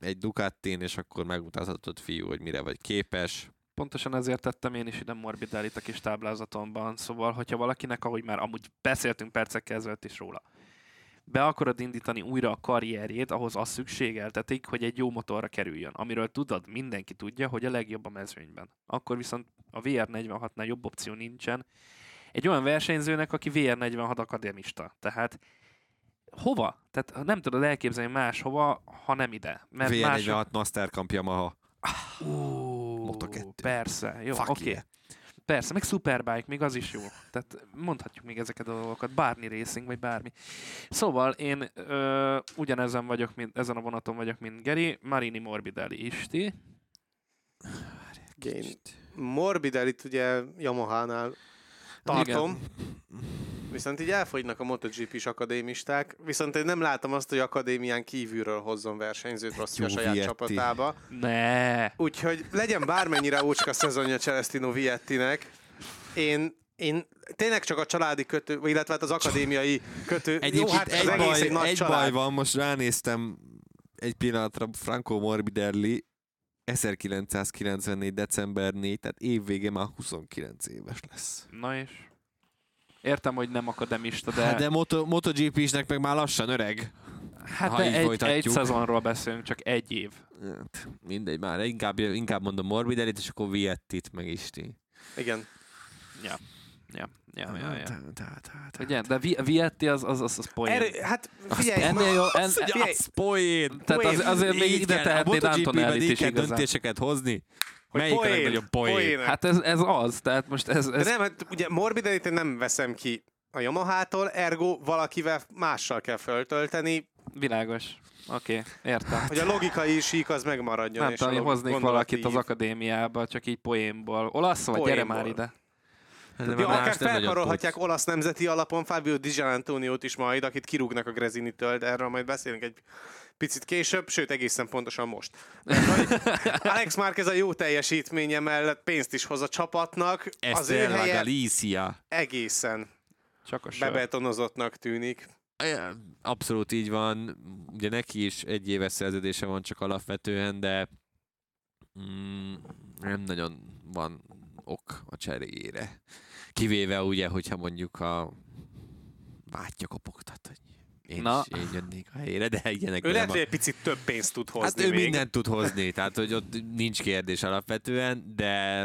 egy Ducatin, és akkor megmutathatod, fiú, hogy mire vagy képes. Pontosan ezért tettem én is ide Morbidellit a kis táblázatomban. Szóval, hogyha valakinek, ahogy már amúgy beszéltünk percekkel ezelőtt is róla, be akarod indítani újra a karrierjét, ahhoz az szükségeltetik, hogy egy jó motorra kerüljön, amiről tudod, mindenki tudja, hogy a legjobb a mezőnyben. Akkor viszont a vé er negyvenhatnál jobb opció nincsen. Egy olyan versenyzőnek, aki vé er negyvenhat akadémista. Tehát hova? Tehát nem tudod elképzelni máshova, ha nem ide. Mert vé er negyvenhat mások... Master Camp Yamaha. moto kettő. Persze, jó, oké. Okay. Yeah. Persze, meg Superbike, még az is jó. Tehát mondhatjuk még ezeket a dolgokat, bármi racing, vagy bármi. Szóval én ö, ugyanezen vagyok, mint, ezen a vonaton vagyok, mint Geri, Marini Morbidelli isti. Morbidellit ugye Yamahánál tartom, igen. Viszont így elfogynak a MotoGP-s akadémisták, viszont én nem látom azt, hogy akadémián kívülről hozzon versenyzőt Rossi a saját Vietti. Csapatába. Ne. Úgyhogy legyen bármennyire ócska szezonja Celestino Viettinek, én, én tényleg csak a családi kötő, illetve hát az akadémiai kötő. Egyébként jó, hát egy, baj, egy, nagy egy baj van, most ránéztem egy pillanatra Franco Morbidelli, ezerkilencszázkilencvennégy. december negyedike, tehát évvége már huszonkilenc éves lesz. Na és? Értem, hogy nem akademista, de... Hát de moto, MotoGP-snek meg már lassan öreg. Hát ha de egy, egy szezonról beszélünk, csak egy év. Hát, mindegy, már inkább, inkább mondom Morbidellit, és akkor Viettit meg Isti. Igen. Ja. Ja, ja, ja, ja. Tehát, tehát, tehát. Ugye, de Vietti az, az, az, az poén. Erő, hát figyelj, ennél jó, en, az, en, az poén. Tehát az, azért még ide tehetnéd Antonellit is igazán. Döntéseket hozni. Melyik poén, a legnagyobb poén? poén? Hát ez, ez az, tehát most ez... ez... Nem, hát ugye Morbidellit én nem veszem ki a Yamahától, ergo valakivel mással kell föltölteni. Világos. Oké, okay, értem. Hogy a logikai sík az megmaradjon. Nem tudom, hoznék valakit az akadémiába, csak így poénból. Olasz vagy? Gyere már ide. Ja, akár felkarolhatják olasz nemzeti alapon Fabio Di Giannantoniót is majd, akit kirúgnak a Gresinitől, de erről majd beszélünk egy picit később, sőt egészen pontosan most. Alex Márquez a jó teljesítménye mellett pénzt is hoz a csapatnak. Az ő helye Galícia. Egészen bebetonozottnak tűnik. Abszolút így van. Ugye neki is egy éves szerződése van csak alapvetően, de mm, nem nagyon van ok a cseréjére. Kivéve ugye, hogyha mondjuk a bátyja kopogtat, hogy én Na. is én jönnék a helyére, de ilyenek... Ő lehet, hogy a... egy picit több pénzt tud hozni. Hát ő még. mindent tud hozni, tehát hogy ott nincs kérdés alapvetően, de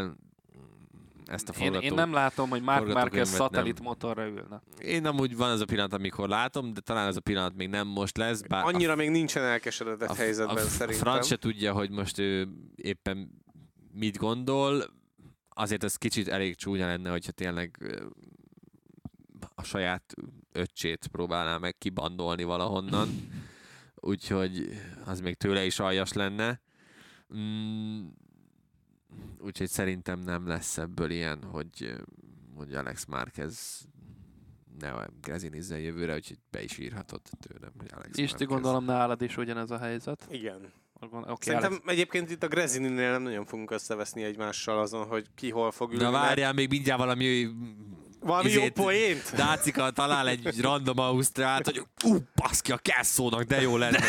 ezt a forgató... Én, én nem látom, hogy Marc Márquez szatellit motorra ülne. Én amúgy van az a pillanat, amikor látom, de talán ez a pillanat még nem most lesz. Bár Annyira a... még nincsen elkeseredett a, helyzetben a, a szerintem. A Franc se tudja, hogy most ő éppen mit gondol. Azért ez kicsit elég csúnya lenne, hogyha tényleg a saját öccsét próbálná meg kibandolni valahonnan. Úgyhogy az még tőle is aljas lenne. Mm, úgyhogy szerintem nem lesz ebből ilyen, hogy, hogy Alex Márquez ne Gresinizzel jövőre, úgyhogy be is írhatod tőlem, hogy Alex Márquez. Isti, gondolom nálad is ugyanez a helyzet. Igen. Okay, Szerintem Alex. Egyébként itt a Gresininél nem nagyon fogunk összeveszni egymással azon, hogy ki hol fog ülni. Na várjál, még mindjárt valami Valami izét, jó poént? Dácika talál egy random ausztrált, hogy ú, baszki, a Kelszónak de jó lenne.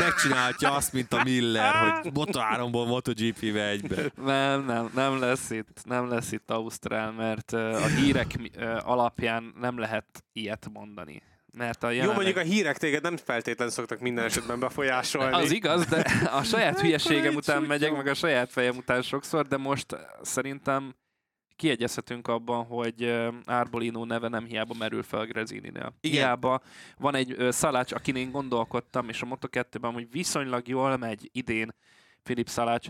Megcsinálhatja azt, mint a Miller, hogy moto háromból MotoGP-be egyben. Nem, nem, nem lesz itt, nem lesz itt ausztrál, mert a hírek alapján nem lehet ilyet mondani. Mert a jelenleg... Jó, mondjuk a hírek téged nem feltétlenül szoktak minden esetben befolyásolni. Az igaz, de a saját hülyeségem után megyek, meg a saját fejem után sokszor, de most szerintem kiegyezhetünk abban, hogy Arbolino neve nem hiába merül fel a Gresininél. Hiába van egy Szalács, akin én gondolkodtam, és a moto kettőben hogy viszonylag jól megy idén Filip Szalács,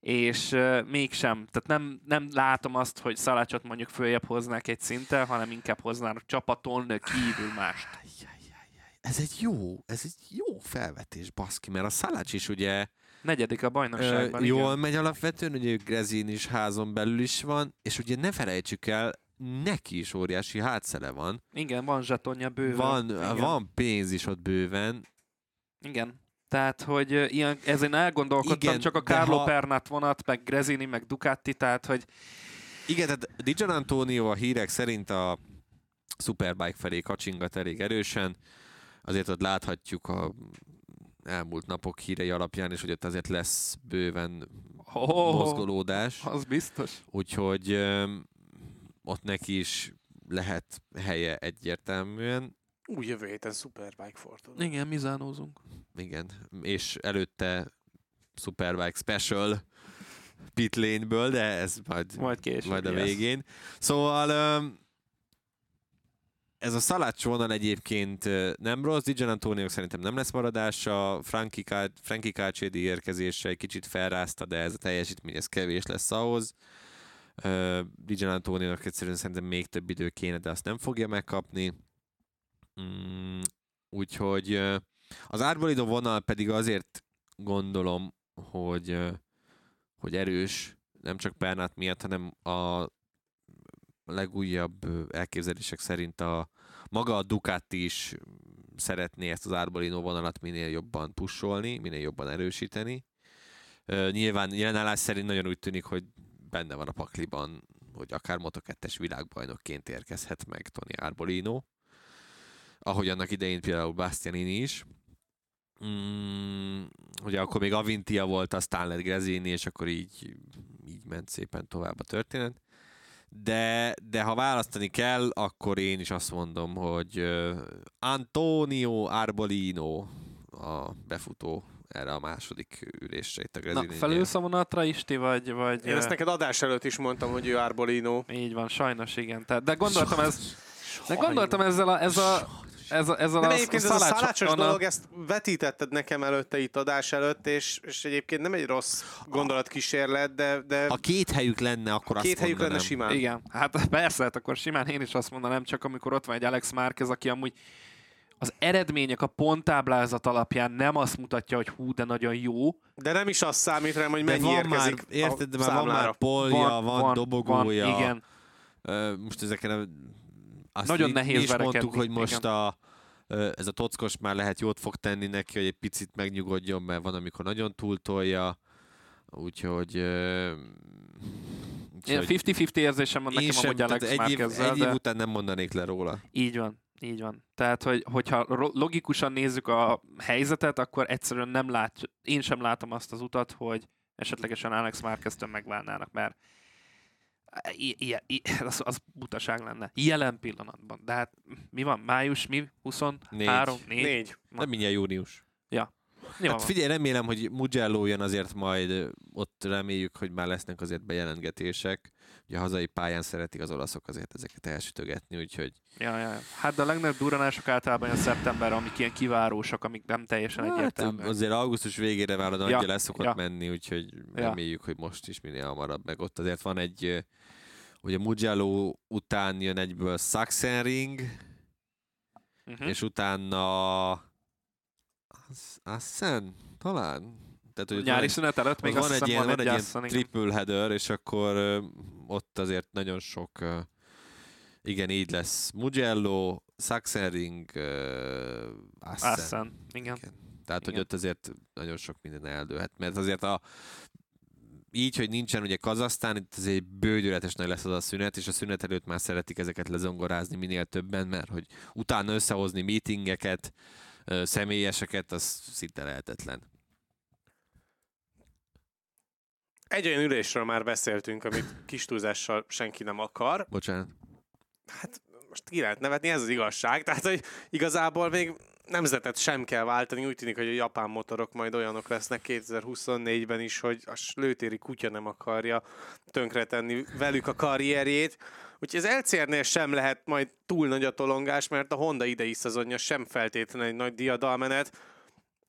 és uh, mégsem, tehát nem, nem látom azt, hogy Szalácsot mondjuk följebb hoznák egy szinten, hanem inkább hoznának csapaton kívül mást. Ez egy jó, ez egy jó felvetés, baszki, mert a Szalács is ugye... negyedik a bajnokságban. Ö, jól megy alapvetően, ugye Gresini is házon belül is van, és ugye ne felejtsük el, neki is óriási hátszele van. Igen, van zsetonja bőven. Van, van pénz is ott bőven. Igen. Tehát, hogy ilyen, ezen elgondolkodtam, igen, csak a Carlo ha... Pernát vonat, meg Gresini, meg Ducati, tehát, hogy... Igen, tehát Di Giannantonio a hírek szerint a Superbike felé kacsingat elég erősen. Azért ott láthatjuk a elmúlt napok hírei alapján is, hogy ott azért lesz bőven oh, mozgolódás. Az biztos. Úgyhogy öm, ott neki is lehet helye egyértelműen. Úgy jövő héten Superbike forduló. Igen, mizánózunk. Igen, és előtte Superbike Special Pitlaneből, de ez majd, majd, később, majd a végén. Yes. Szóval ez a Szalács vonal egyébként nem rossz, Di Giannantonio szerintem nem lesz maradása, Frankie Calciedi érkezése egy kicsit felrázta, de ez a teljesítmény, ez kevés lesz ahhoz. Di Giannantonio egyszerűen szerintem még több idő kéne, de azt nem fogja megkapni. Mm, úgyhogy az Arbolino vonal pedig azért gondolom, hogy, hogy erős, nem csak Pernát miatt, hanem a legújabb elképzelések szerint a maga a Ducati is szeretné ezt az Arbolino vonalat minél jobban pusolni, minél jobban erősíteni. Nyilván jelenállás szerint nagyon úgy tűnik, hogy benne van a pakliban, hogy akár moto kettes világbajnokként érkezhet meg Tony Arbolino, ahogy annak idején például Bastianini is. Mm, ugye akkor még Avintia volt, aztán lett Gresini, és akkor így, így ment szépen tovább a történet. De, de ha választani kell, akkor én is azt mondom, hogy uh, Antonio Arbolino a befutó erre a második ülésre itt a Gresini. Na, felülsz a vonatra, Isti, vagy, vagy... Én ezt neked adás előtt is mondtam, hogy ő Arbolino. Így van, sajnos igen. Tehát, de gondoltam sajnos. ez... De gondoltam ezzel a, ez a, ez a, ez a, a egyébként ez a szalácsos dolog, ezt vetítetted nekem előtte itt adás előtt, és, és egyébként nem egy rossz gondolatkísérlet, de... de ha két helyük lenne, akkor azt két mondanám. Két helyük lenne simán. Igen, hát persze, hát akkor simán én is azt mondanám, csak amikor ott van egy Alex Márquez, aki amúgy az eredmények a ponttáblázat alapján nem azt mutatja, hogy hú, de nagyon jó. De nem is azt számít rám, hogy mennyi érkezik már, érted, a már számlára. Van már polja, van, van, van dobogója. Van, igen. Uh, most ezeken a... Azt nagyon nehéz is mondtuk, hogy most a, ez a tockos már lehet jót fog tenni neki, hogy egy picit megnyugodjon, mert van, amikor nagyon túltolja. Úgyhogy... úgyhogy fifty fifty érzésem van nekem, sem, amúgy Alex Márquezzel. Egy év de... után nem mondanék le róla. Így van, így van. Tehát, hogy, hogyha logikusan nézzük a helyzetet, akkor egyszerűen nem lát, én sem látom azt az utat, hogy esetlegesen Alex Márqueztől megválnának, mert I- i- i- az, az butaság lenne. Jelen pillanatban. De hát mi van? Május, mi? huszonhárom, négy Nem mindjárt június. Ja. Hát figyelj, remélem, hogy Mugello jön azért majd, ott reméljük, hogy már lesznek azért bejelentgetések. Ugye a hazai pályán szeretik az olaszok azért ezeket elsütögetni, úgyhogy... Ja, ja, ja. Hát de a legnagyobb durranások általában a szeptember, amik ilyen kivárósak, amik nem teljesen hát, egyértelműek. Azért augusztus végére már a nagyja ja, leszokott ja. menni, úgyhogy reméljük, ja. hogy most is minél hamarabb meg ott. Azért van egy... Ugye Mugello után jön egyből Sachsenring, uh-huh. és utána... Assen, talán. Tehát, hogy nyári szünet előtt még van egy ilyen, van egy ilyen triple header, és akkor ö, ott azért nagyon sok, ö, igen, így lesz Mugello, Sachsenring, ö, Assen. Assen. Igen. Igen. Tehát, igen. hogy ott azért nagyon sok minden eldőlhet, mert azért a így, hogy nincsen ugye Kazahsztán, itt azért bődületes nagy lesz az a szünet, és a szünet előtt már szeretik ezeket lezongorázni minél többen, mert hogy utána összehozni meetingeket, személyeseket, az szinte lehetetlen. Egy olyan ülésről már beszéltünk, amit kis túlzással senki nem akar. Bocsánat. Hát most ki lehet nevetni, ez az igazság. Tehát, hogy igazából még nemzetet sem kell váltani. Úgy tűnik, hogy a japán motorok majd olyanok lesznek kétezer-huszonnégyben is, hogy a lőtéri kutya nem akarja tönkretenni velük a karrierjét. Úgyhogy az el cé er-nél sem lehet majd túl nagy a tolongás, mert a Honda idei szezonja sem feltétlenül egy nagy diadalmenet.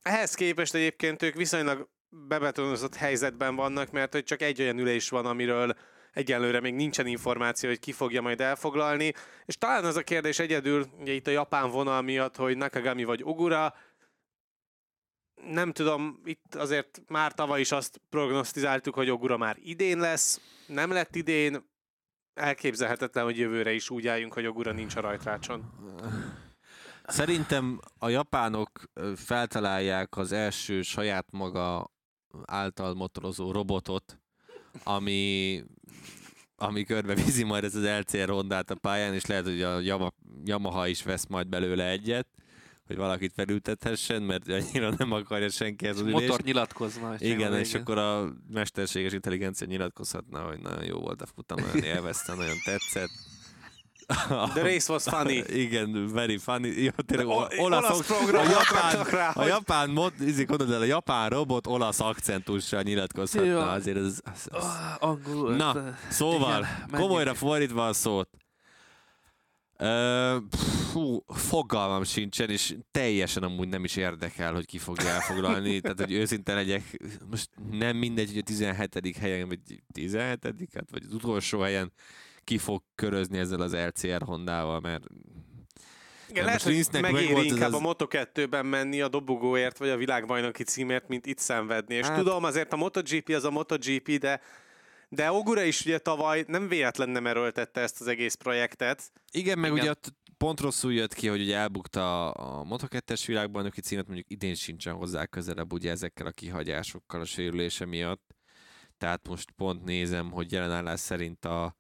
Ehhez képest egyébként ők viszonylag bebetonozott helyzetben vannak, mert hogy csak egy olyan ülés van, amiről egyelőre még nincsen információ, hogy ki fogja majd elfoglalni, és talán az a kérdés egyedül, ugye itt a japán vonal miatt, hogy Nakagami vagy Ogura, nem tudom, itt azért már tavaly is azt prognosztizáltuk, hogy Ogura már idén lesz, nem lett idén, elképzelhetetlen, hogy jövőre is úgy álljunk, hogy Ogura nincs a rajtrácson. Szerintem a japánok feltalálják az első saját maga által motorozó robotot, ami, ami körbevizi majd ezt az el cé er Hondát a pályán, és lehet, hogy a Yamaha is vesz majd belőle egyet, hogy valakit felültethessen, mert annyira nem akarja senki ez az ülést. Motor nyilatkozna. Igen, és igen. Akkor a mesterséges intelligencia nyilatkozhatna, hogy nagyon jó volt a futam, nagyon élveztem, nagyon tetszett. The race was funny. Igen, very funny. Jó, tényleg, o- olasz, a japán, rá, a japán, mod, ízik, mondod el, a japán robot olasz akcentussal nyilatkozhatna. Azért ez, ez, ez. Oh, na, szóval, igen, komolyra fordítva a szót. Uh, fú, fogalmam sincsen, és teljesen amúgy nem is érdekel, hogy ki fogja elfoglalni, tehát hogy őszinte legyek, most nem mindegy, hogy a tizenhetedik helyen, vagy tizenhetedik hát, vagy az utolsó helyen ki fog körözni ezzel az el cé er Hondával, mert... Igen, mert lehet, hogy megéri inkább az... a moto kettőben menni a dobogóért, vagy a világbajnoki címért, mint itt szenvedni. És hát... tudom, azért a MotoGP az a MotoGP, de, de Ogura is ugye tavaly nem véletlen nem erőltette ezt az egész projektet. Igen, meg Igen. ugye pont rosszul jött ki, hogy ugye elbukta a moto kettes világbajnoki címet, mondjuk idén sincsen hozzá közelebb ugye ezekkel a kihagyásokkal a sérülése miatt. Tehát most pont nézem, hogy jelenállás szerint a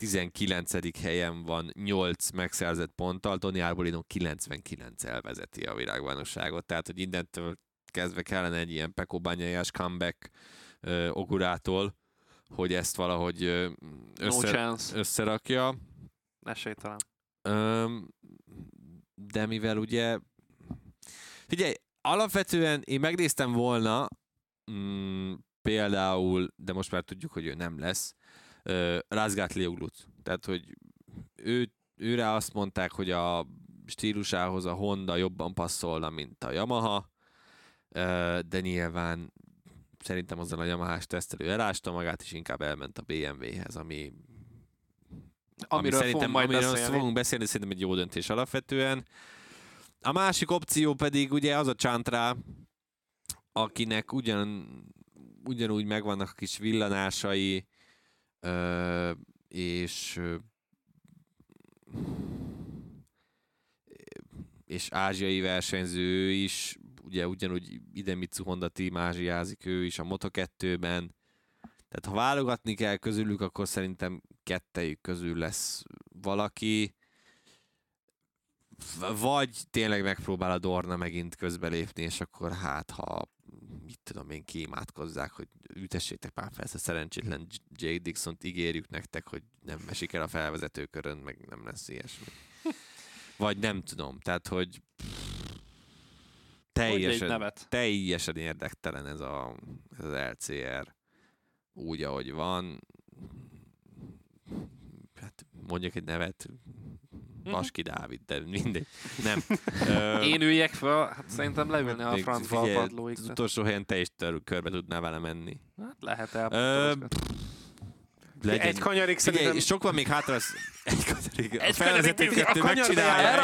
tizenkilencedik helyen van nyolc megszerzett ponttal, Tony Arbolino kilencvenkilenccel vezeti a világbajnokságot, tehát hogy innentől kezdve kellene egy ilyen Pecco Bagnaia-s comeback uh, Ogurától, hogy ezt valahogy uh, össze, no összerakja. Esélytelen. Um, de mivel ugye... Figyelj, alapvetően én megnéztem volna mm, például, de most már tudjuk, hogy ő nem lesz, Uh, Razgatlioglut. Tehát, hogy ő, őre azt mondták, hogy a stílusához a Honda jobban passzolna, mint a Yamaha, uh, de nyilván szerintem azzal a Yamahás tesztelő elásta magát, és inkább elment a bé em vé-hez, ami, ami szerintem, fogunk amiről beszélni. fogunk beszélni, szerintem egy jó döntés alapvetően. A másik opció pedig ugye az a Chantra, akinek ugyan, ugyanúgy megvannak a kis villanásai, Uh, és uh, és ázsiai versenyző is, ugye ugyanúgy Idemitsu Honda team ázsiázik, ő is a moto kettőben. Tehát ha válogatni kell közülük, akkor szerintem kettejük közül lesz valaki. Vagy tényleg megpróbál a Dorna megint közbelépni, és akkor hát, ha mit tudom én, kiimádkozzák, hogy ütessétek már fel ezt a szerencsétlen Jake Dixont, ígérjük nektek, hogy nem esik el a felvezetőkörön, meg nem lesz ilyesmi. Vagy nem tudom, tehát, hogy teljesen, teljesen érdektelen ez, a, ez az el cé er úgy, ahogy van. Hát mondjak egy nevet, Vaski Dávid, de mindegy. Nem. Én üljek fel, hát szerintem leülne a francba a padlóig. Az utolsó helyen te is körbe tudnál vele menni. Hát lehet el. Egy kanyarig szerintem... Sok van még hátra, az... Egy kanyarig. A felvezetők kettő megcsinálja.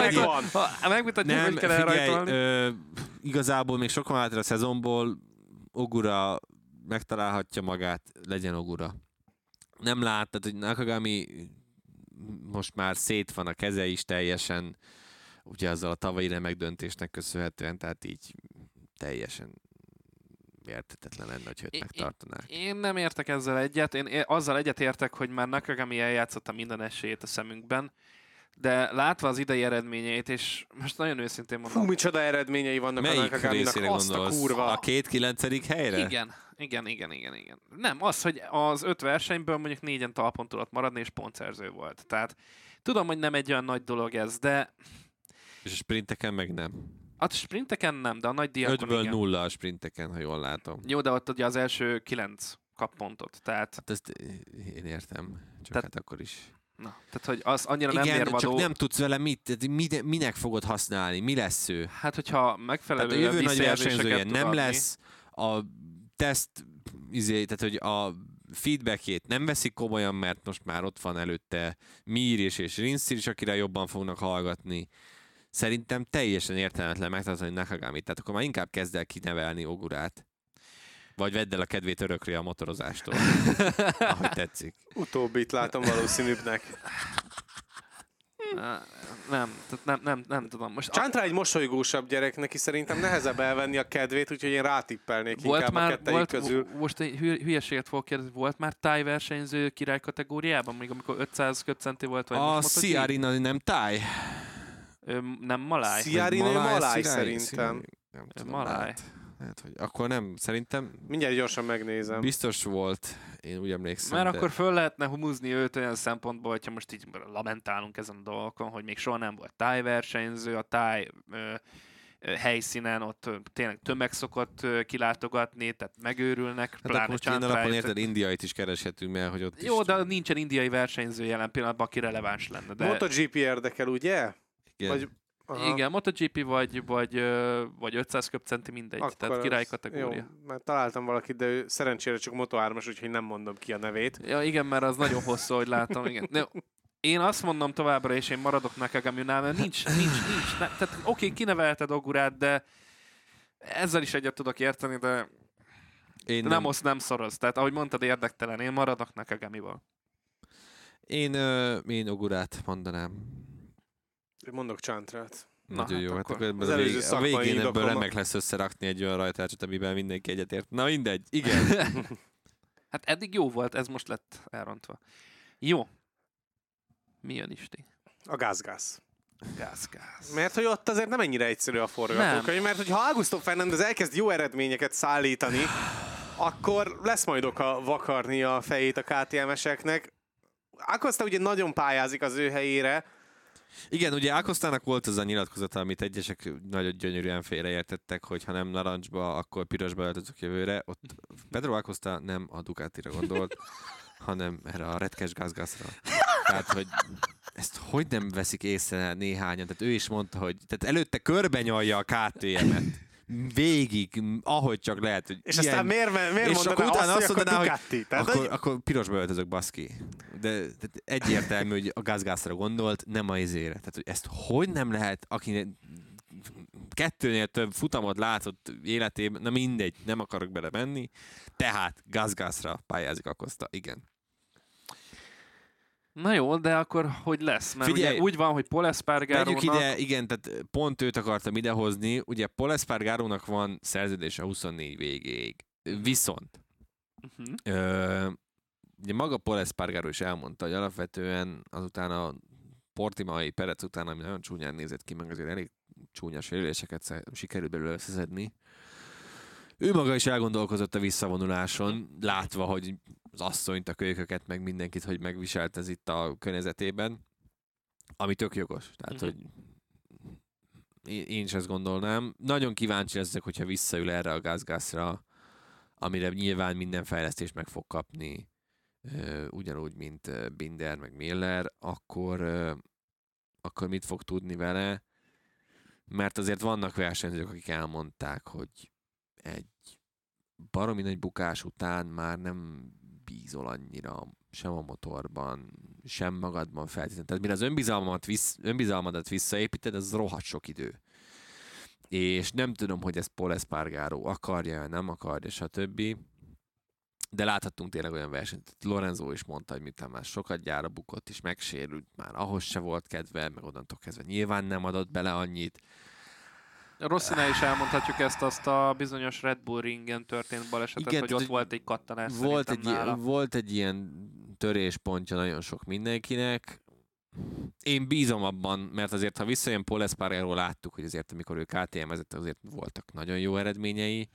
Megmutatjuk, hogy kell elrajtolni. Igazából még sok van hátra a szezonból. Ogura megtalálhatja magát, legyen Ogura. Nem láttad, hogy Nakagami... most már szét van a keze is teljesen, ugye azzal a tavalyi remek döntésnek köszönhetően, tehát így teljesen érthetetlen lenne, hogy őt megtartanák. Én nem értek ezzel egyet. Én azzal egyet értek, hogy már Nakagami eljátszotta minden esélyét a szemünkben, de látva az idei eredményeit, és most nagyon őszintén mondom... Fú, micsoda eredményei vannak a Nakagaminak, azt a kurva... A két kilencedik helyre? Igen, igen, igen, igen, igen. Nem, az, hogy az öt versenyből mondjuk négyen talpon tudott maradni, és pontszerző volt. Tehát tudom, hogy nem egy olyan nagy dolog ez, de... És a sprinteken meg nem. A sprinteken nem, de a nagy diákon igen. ötből nulla a sprinteken, ha jól látom. Jó, de ott ugye az első kilenc kap pontot, tehát... Hát ezt én értem, csak tehát... hát akkor is... Na, tehát, hogy az annyira igen, nem mérvadó. Igen, csak nem tudsz vele mit, mit, minek fogod használni, mi lesz ő? Hát, hogyha megfelelő tehát a jövő nagy versenyzője nem adni. Lesz, a teszt, izé, tehát, hogy a feedbackjét nem veszik komolyan, mert most már ott van előtte Míris és Rinszir is, akire jobban fognak hallgatni. Szerintem teljesen értelmetlen megtartani Nakagamit, tehát akkor már inkább kezd el kinevelni Ogurát. Vagy vedd el a kedvét örökre a motorozástól, ahogy tetszik. Utóbbit látom valószínűbbnek. Nem, nem, nem, nem tudom. Most Csántra a... egy mosolygósabb gyerek, neki szerintem nehezebb elvenni a kedvét, úgyhogy én rátippelnék volt inkább már, a kettejük volt, közül. Most egy hülyeséget fogok kérdezni, volt már tájversenyző király kategóriában, még amikor ötszáz köbcenti volt? Vagy a Sziárina nem táj. Ő nem maláj. Sziárina maláj, maláj szerintem. Nem tudom, maláj. Hát, hogy akkor nem, szerintem... Mindjárt gyorsan megnézem. Biztos volt, én úgy emlékszem. Mert de... akkor föl lehetne humuzni őt olyan szempontból, hogyha most így lamentálunk ezen a dolgokon, hogy még soha nem volt tájversenyző, a táj ö, ö, helyszínen ott ö, tényleg tömeg szokott ö, kilátogatni, tehát megőrülnek. Hát most ilyen alapon érted, indiait is kereshetünk, mert hogy ott jó, is... de nincsen indiai versenyző jelen pillanatban, aki releváns lenne. De... MotoGP érdekel, ugye? Igen. Vagy... Aha. Igen, MotoGP vagy, vagy, vagy ötszáz köbcenti, mindegy, akkor tehát király kategória. Jó, mert találtam valakit, de szerencsére csak moto hármas, úgyhogy nem mondom ki a nevét. Ja, igen, mert az nagyon hosszú, hogy látom, igen. De én azt mondom továbbra, és én maradok Nakagaminál, mert nincs, nincs, nincs. Ne, tehát oké, okay, kinevelted Ogurát, de ezzel is egyet tudok érteni, de én nem, nem osz, nem szoroz. Tehát ahogy mondtad, érdektelen, én maradok Nakagamival. Én, ö, én Ogurát mondanám. Mondok Csántrát. Nagyon jó, hát akkor, akkor az a, vég, a végén ebből remek lesz összerakni egy olyan rajtárcsot, amiben mindenki egyetért. Na mindegy, igen. Hát eddig jó volt, ez most lett elrontva. Jó. Mi jön Isti? A GasGas. GasGas. Mert hogy ott azért nem ennyire egyszerű a forgatókönyv, mert hogy ha Augusto Fernández elkezd jó eredményeket szállítani, akkor lesz majd oka vakarni a fejét a ká té em-eseknek. Acosta ugye nagyon pályázik az ő helyére. Igen, ugye Acostának volt az a nyilatkozata, amit egyesek nagyon gyönyörűen félreértettek, hogy ha nem narancsba, akkor pirosba öltözök jövőre. Ott Pedro Acosta nem a Ducatira gondolt, hanem erre a retkes GasGasra. Tehát, hogy ezt hogy nem veszik észre néhányan? Tehát ő is mondta, hogy tehát előtte körbenyalja a ká té em-et. Végig, ahogy csak lehet, hogy és ilyen... aztán miért, miért és mondaná azt, azt mondaná, hogy Ducati, tehát akkor, egy... akkor pirosba öltözök, baszki. De egyértelmű, hogy a GasGasra gondolt, nem a izére. Tehát, hogy ezt hogy nem lehet, akinek kettőnél több futamot látott életében, na mindegy, nem akarok bele menni, tehát GasGasra pályázik Acosta, igen. Na jó, de akkor hogy lesz? Mert figyelj, ugye úgy van, hogy Pol Espargarónak... Tegyük ide, igen, tehát pont őt akartam idehozni. Ugye Pol Espargarónak van szerződése huszonnégy végéig. Viszont uh-huh. ö, ugye maga Pol Espargaró is elmondta, hogy alapvetően azután a portimai perec után, ami nagyon csúnyán nézett ki, meg azért elég csúnya sérüléseket sikerült belőle összeszedni. Ő maga is elgondolkozott a visszavonuláson, látva, hogy az asszonyt, a kölyköket, meg mindenkit, hogy megviselt ez itt a környezetében, ami tök jogos. Tehát, uh-huh. hogy én is ezt gondolnám. Nagyon kíváncsi leszek, hogyha visszaül erre a GasGasra, amire nyilván minden fejlesztést meg fog kapni, ugyanúgy, mint Binder, meg Miller, akkor, akkor mit fog tudni vele? Mert azért vannak versenyzők, akik elmondták, hogy egy baromi nagy bukás után már nem bízol annyira sem a motorban, sem magadban feltétlenül. Tehát mire az önbizalmat vissz, önbizalmadat visszaépíted, az rohadt sok idő. És nem tudom, hogy ez Pol Espargaró akarja, nem akarja, stb. De láthattunk tényleg olyan versenyt. Lorenzo is mondta, hogy miután már sokat gyára bukott és megsérült, már ahhoz se volt kedve, meg onnantól kezdve nyilván nem adott bele annyit. Rosszinál is elmondhatjuk ezt, azt a bizonyos Red Bull ringen történt balesetet, igen, hogy ott volt egy kattanás. Volt egy, ilyen, volt egy ilyen töréspontja nagyon sok mindenkinek. Én bízom abban, mert azért, ha visszajön Pol Espargaró, láttuk, hogy azért, amikor ő ká té em-ezett, azért voltak nagyon jó eredményei.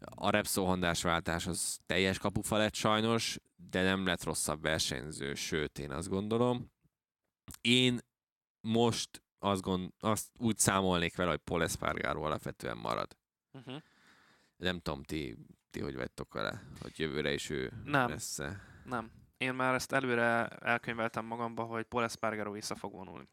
A Repsol Hondás váltás az teljes kapufa lett sajnos, de nem lett rosszabb versenyző, sőt, én azt gondolom. Én most azt, gond, azt úgy számolnék vele, hogy Pol Espargaró alapvetően marad. Uh-huh. Nem tudom, ti, ti hogy vagytok vele, hogy jövőre is ő nem. lesz. Nem. Én már ezt előre elkönyveltem magamba, hogy Pol Espargaró vissza fog vonulni.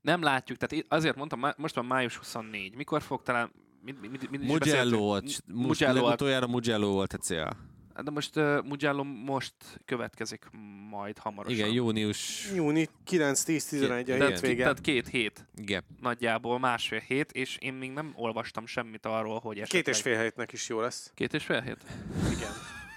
Nem látjuk, tehát azért mondtam, most van május huszonnégy. Mikor fog talán... Mit, mit, mit Mugello volt, most legutoljára Mugello volt a cél. De most uh, Mugello most következik majd hamarosan. Igen, június... Júni kilenc tíz tizenegy a hétvége. Tehát két hét. Igen. Nagyjából másfél hét, és én még nem olvastam semmit arról, hogy esetleg... Két és fél hétnek is jó lesz. Két és fél hét? Igen.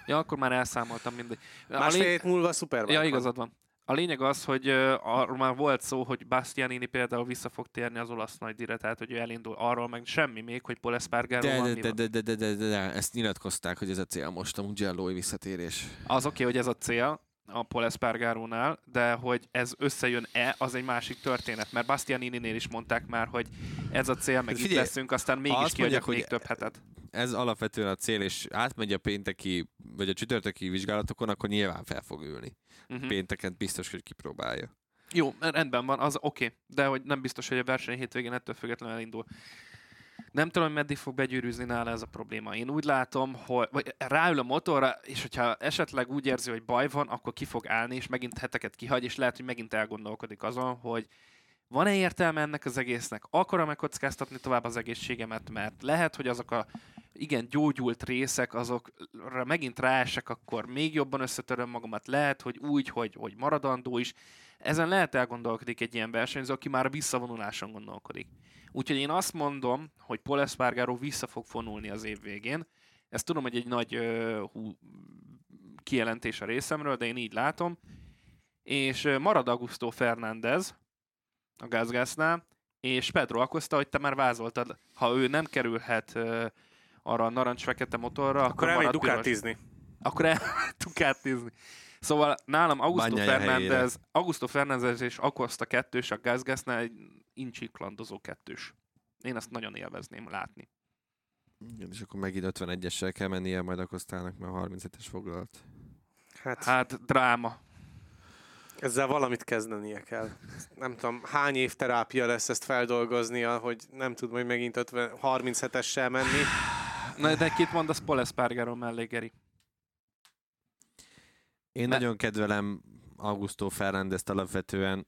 Ja, akkor már elszámoltam mindegy. Másfél lény... hét múlva szuper. Ja, igazad van. A lényeg az, hogy uh, arról már volt szó, hogy Bastianini például vissza fog térni az olasz nagydíjra, tehát hogy ő elindul, arról meg semmi még, hogy Pol Espargaró de, van. De, de, de, de, de, de, de, ezt nyilatkozták, hogy ez a cél most, a Mugello-i visszatérés. Az oké, okay, hogy ez a cél a Pol Espargarónál, de hogy ez összejön-e, az egy másik történet, mert Bastianininél is mondták már, hogy ez a cél, meg figyelj, itt leszünk, aztán mégis kiadják még több hetet. Ez alapvetően a cél, és átmegy a pénteki, vagy a csütörtöki vizsgálatokon, akkor nyilván fel fog ülni. Uh-huh. Pénteken biztos, hogy kipróbálja. Jó, rendben van, az oké, okay, de hogy nem biztos, hogy a verseny hétvégén ettől függetlenül elindul. Nem tudom, hogy meddig fog begyűrűzni nála ez a probléma. Én úgy látom, hogy vagy ráül a motorra, és hogyha esetleg úgy érzi, hogy baj van, akkor ki fog állni, és megint heteket kihagy, és lehet, hogy megint elgondolkodik azon, hogy van-e értelme ennek az egésznek? Akarom megkockáztatni tovább az egészségemet, mert lehet, hogy azok a igen gyógyult részek, azokra megint ráesek, akkor még jobban összetöröm magamat. Lehet, hogy úgy, hogy, hogy maradandó is. Ezen lehet elgondolkodik egy ilyen versenyző, aki már a visszavonuláson gondolkodik. Úgyhogy én azt mondom, hogy Pol Espargaró vissza fog vonulni az év végén. Ezt tudom, hogy egy nagy ö, hú, kijelentés a részemről, de én így látom. És ö, marad Augusto Fernández a GasGasnál, és Pedro Acosta, hogy te már vázoltad, ha ő nem kerülhet ö, arra a narancs-fekete motorra, akkor, akkor elmegy dukátizni. Akkor el dukátizni. Szóval nálam Augusto Fernández, Augusto Fernández és Acosta kettős a GasGasnál egy incsiklandozó kettős. Én ezt nagyon élvezném látni. Igen, és akkor megint ötvenegyessel kell mennie majd Acostának, mert harmincötös foglalt. Hát, hát dráma. Ezzel valamit kezdenie kell. Nem tudom, hány év terápia lesz ezt feldolgoznia, hogy nem tud majd megint ötven, harminchetessel menni. Na, de kit mondasz Pol Espargaró mellé, Geri? Én ne. nagyon kedvelem Augusto Fernández-t alapvetően,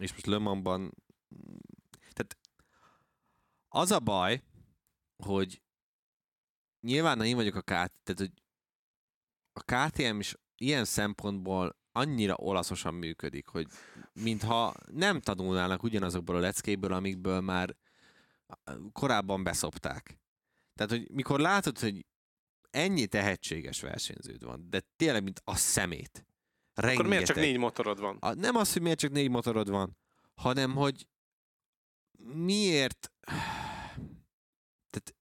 és most Le Mansban... Tehát az a baj, hogy nyilván én vagyok a ká té em, tehát hogy a ká té em is ilyen szempontból annyira olaszosan működik, hogy mintha nem tanulnának ugyanazokból a leckéből, amikből már korábban beszopták. Tehát, hogy mikor látod, hogy ennyi tehetséges versenyződ van, de tényleg, mint a szemét. Rengeteg. Akkor miért csak négy motorod van? A, nem az, hogy miért csak négy motorod van, hanem, hogy miért... Tehát,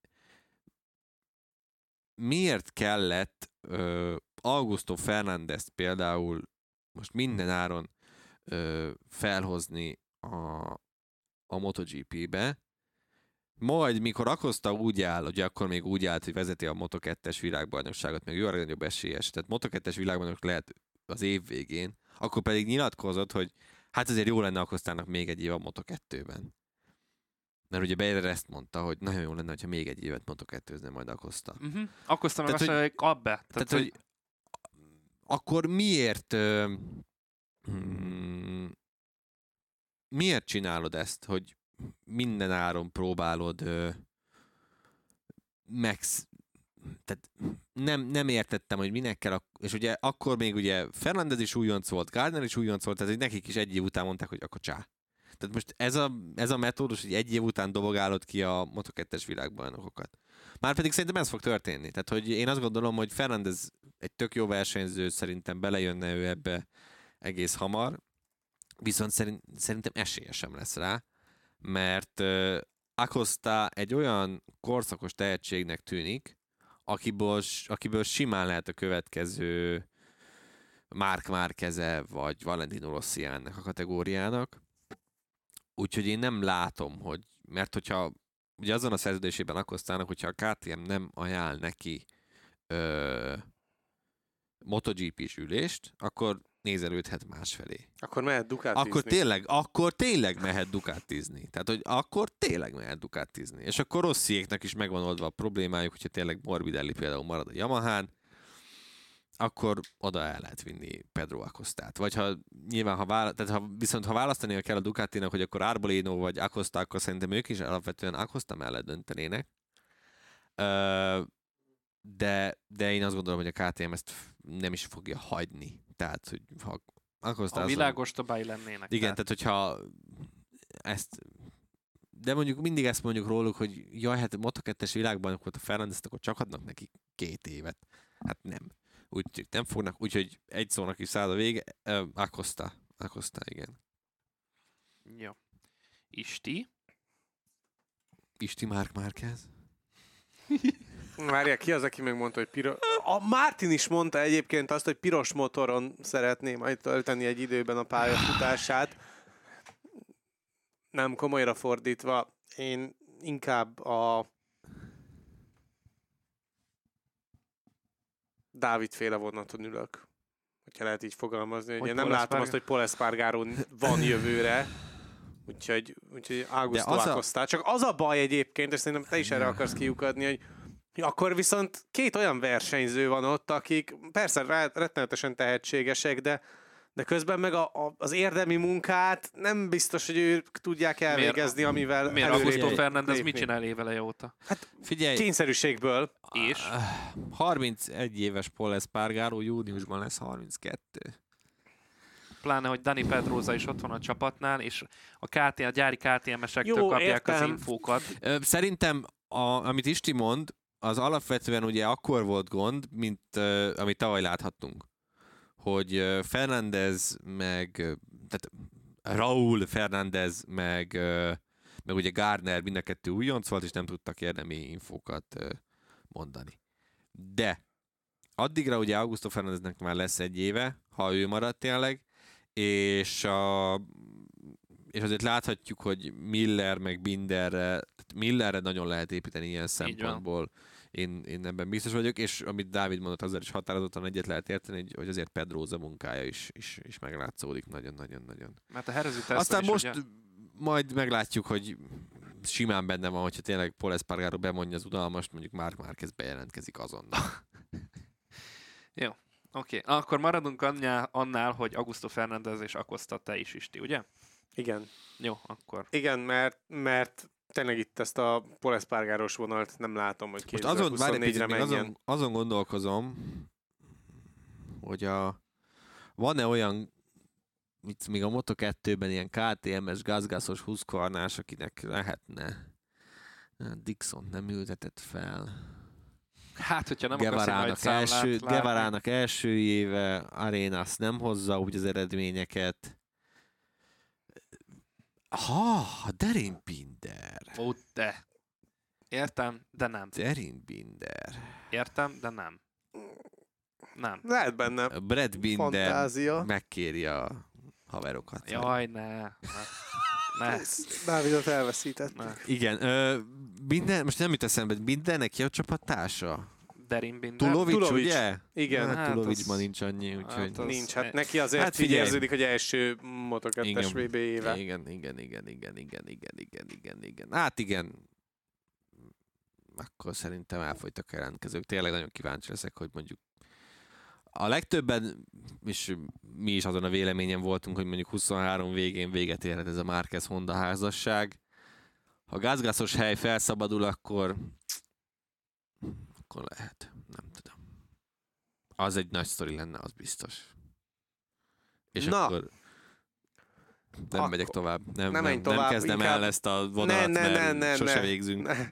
miért kellett ö, Augusto Fernández például most minden áron ö, felhozni a, a MotoGP-be, majd, mikor Acosta úgy áll, ugye akkor még úgy állt, hogy vezeti a moto kettes világbajnokságot, meg jó a legnagyobb esélyes, tehát moto kettes világbajnok lehet az év végén, akkor pedig nyilatkozott, hogy hát azért jó lenne Acostának még egy év a moto kettőben. Mert ugye Beyer ezt mondta, hogy nagyon jó lenne, hogyha még egy évet moto kettőzne majd Acosta. Uh-huh. Acosta meg azt mondja, hogy kap be. Tehát, hogy... hogy akkor miért... Uh, hmm, miért csinálod ezt, hogy minden áron próbálod ö, meg... Tehát nem, nem értettem, hogy minek kell, a, és ugye akkor még ugye Fernández is újonc volt, Gardner is újonc volt, tehát nekik is egy év után mondták, hogy akkor csá. Tehát most ez a, ez a metódus, hogy egy év után dobogálod ki a moto kettes világbajnokokat. Márpedig szerintem ez fog történni. Tehát, hogy én azt gondolom, hogy Fernández egy tök jó versenyző, szerintem belejönne ő ebbe egész hamar, viszont szerint, szerintem esélye sem lesz rá. Mert Acosta egy olyan korszakos tehetségnek tűnik, akiből, akiből simán lehet a következő Marc Márquez-e vagy Valentino Rossi ennek a kategóriának. Úgyhogy én nem látom, hogy, mert hogyha ugye azon a szerződésében Acostának, hogyha a ká té em nem ajánl neki ö, MotoGP-s ülést, akkor nézelődhet másfelé. Akkor mehet Ducatizni. Akkor tényleg, akkor tényleg mehet Ducatizni. Tehát, hogy akkor tényleg mehet Ducatizni. És akkor Rossiéknak is megvan oldva a problémájuk, hogyha tényleg Morbidelli például marad a Yamahán, akkor oda el lehet vinni Pedro Acostát. Vagy ha nyilván, ha vála... tehát ha, viszont ha választania kell a Ducatinak, hogy akkor Arbolino vagy Acosta, akkor szerintem ők is alapvetően Acosta mellett döntenének. De, de én azt gondolom, hogy a ká té em ezt nem is fogja hagyni. Tehát, hogy ha Acosta... A világos további lennének. Igen, tehát. tehát hogyha ezt... De mondjuk mindig ezt mondjuk róluk, hogy jaj, hát motokettes világban volt a Fernández, akkor csak adnak neki két évet. Hát nem. Úgy nem fognak, úgyhogy egy szónak is száll a vége. Ö, Acosta. Acosta, igen. Ja. Isti? Isti Marc Márquez? Várjál, ki az, aki megmondta, hogy piros... A Martin is mondta egyébként azt, hogy piros motoron szeretné majd tölteni egy időben a pályafutását. Nem, komolyra fordítva, én inkább a... Dávidféle vonaton ülök, hogyha lehet így fogalmazni. Hogy én nem Pol látom Espargaró? Azt, hogy Pol Espargaró van jövőre, úgyhogy, úgyhogy Augusto Acostát. A... Csak az a baj egyébként, és szerintem te is erre akarsz kiukadni, hogy akkor viszont két olyan versenyző van ott, akik persze rettenetesen tehetségesek, de, de közben meg a, a, az érdemi munkát nem biztos, hogy ők tudják elvégezni, miért, amivel miért Augusto Fernández mit csinál éveleje óta? Hát figyelj, kényszerűségből. És? harmincegy éves Pol Espargaró júniusban lesz harminckettő. Pláne, hogy Dani Pedroza is ott van a csapatnál, és a, ká té em, a gyári ká té em-esektől jó, kapják értem. Az infókat. Szerintem, a, amit Isti mond, az alapvetően ugye akkor volt gond, mint uh, amit tavaly láthattunk. Hogy uh, Fernández meg, uh, tehát Raúl Fernández meg, uh, meg ugye Gardner mind a kettő újonc volt, és nem tudtak érdemi infókat uh, mondani. De addigra ugye Augusto Fernándeznek már lesz egy éve, ha ő maradt tényleg, és a... és azért láthatjuk, hogy Miller meg Binderre, Millerre nagyon lehet építeni ilyen szempontból. Én, én ebben biztos vagyok, és amit Dávid mondott, azzal is határozottan egyet lehet érteni, hogy azért Pedroza munkája is, is, is meglátszódik nagyon-nagyon-nagyon. Mert a herező tesztben aztán most ugye... majd meglátjuk, hogy simán benne van, hogyha tényleg Pol Espargaró bemondja az udalmast, mondjuk Marc Márquez bejelentkezik azonnal. Jó, oké. Okay. Akkor maradunk annál, annál, hogy Augusto Fernández és Acosta te is, Isti, ugye? Igen. Jó, akkor. Igen, mert, mert tényleg itt ezt a Pol Espargarós vonalt nem látom, hogy kétezer-huszonnégyre menjen. Azon, azon gondolkozom, hogy a, van-e olyan, itt még a moto kettőben ilyen ká té em-es, GasGas-os húszkarnás, akinek lehetne. Dixont nem ültetett fel. Hát, hogyha nem akarsz egy első, Guevarának első éve, Arenas nem hozza úgy az eredményeket. Ha, Derin Binder. Ó, de. Értem, de nem. Derin Binder. Értem, de nem. Nem. Lehet benne Brad Binder fantázia. Megkéri a haverokat. Jaj, ne. ne. ne. Dávidot elveszítettük. Ne. Igen. Ö, Binder, most nem jut eszembe, Binder neki a csapattársa. Derin Binder. Tulovics, Tulovics, ugye? Igen. Hát, hát Tulovicsban nincs annyi, úgyhogy... Hát nincs, hát neki azért hát így érződik, hogy első moto kettes vé bé éve. Igen, igen, igen, igen, igen, igen, igen, igen, igen. Hát igen. Akkor szerintem elfogytak a jelentkezők. Tényleg nagyon kíváncsi leszek, hogy mondjuk a legtöbben, és mi is azon a véleményen voltunk, hogy mondjuk huszonhárom végén véget érhet ez a Márquez Honda házasság. Ha a gázgászos hely felszabadul, akkor... akkor lehet. Nem tudom. Az egy nagy sztori lenne, az biztos. És na. Akkor nem akkor megyek tovább. Nem, nem, nem, tovább. nem kezdem Inkább... el ezt a vonalat, ne, ne, mert ne, ne, sose ne. végzünk. Ne.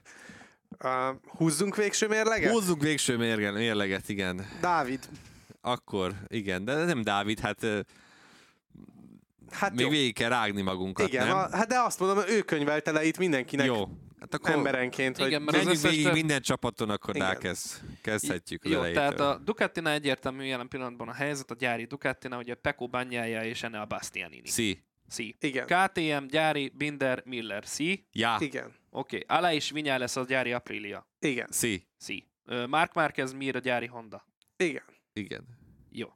Uh, húzzunk végső mérleget? Húzzunk végső mérleget, igen. Dávid. Akkor, igen, de nem Dávid, hát... hát még jó. Végig kell rágni magunkat, igen, nem? A, hát de azt mondom, ő könyvelte le itt mindenkinek. Jó. hát akkor emberenként, hogy menjünk végig minden csapaton, akkor igen. Rákezd, kezdhetjük az elejétől. Tehát a Ducatinál egyértelmű jelen pillanatban a helyzet, a gyári Ducatinál, ugye Pecco Bagnaia és Enea Bastianini. Si. Si. Igen. ká té em, gyári, Binder, Miller. Si. Ja. Igen. Oké. Okay. Alá is Vinyá lesz a gyári Aprilia. Igen. Si. Si. Marc Márquez, Mir a gyári Honda. Igen. Igen. Jó.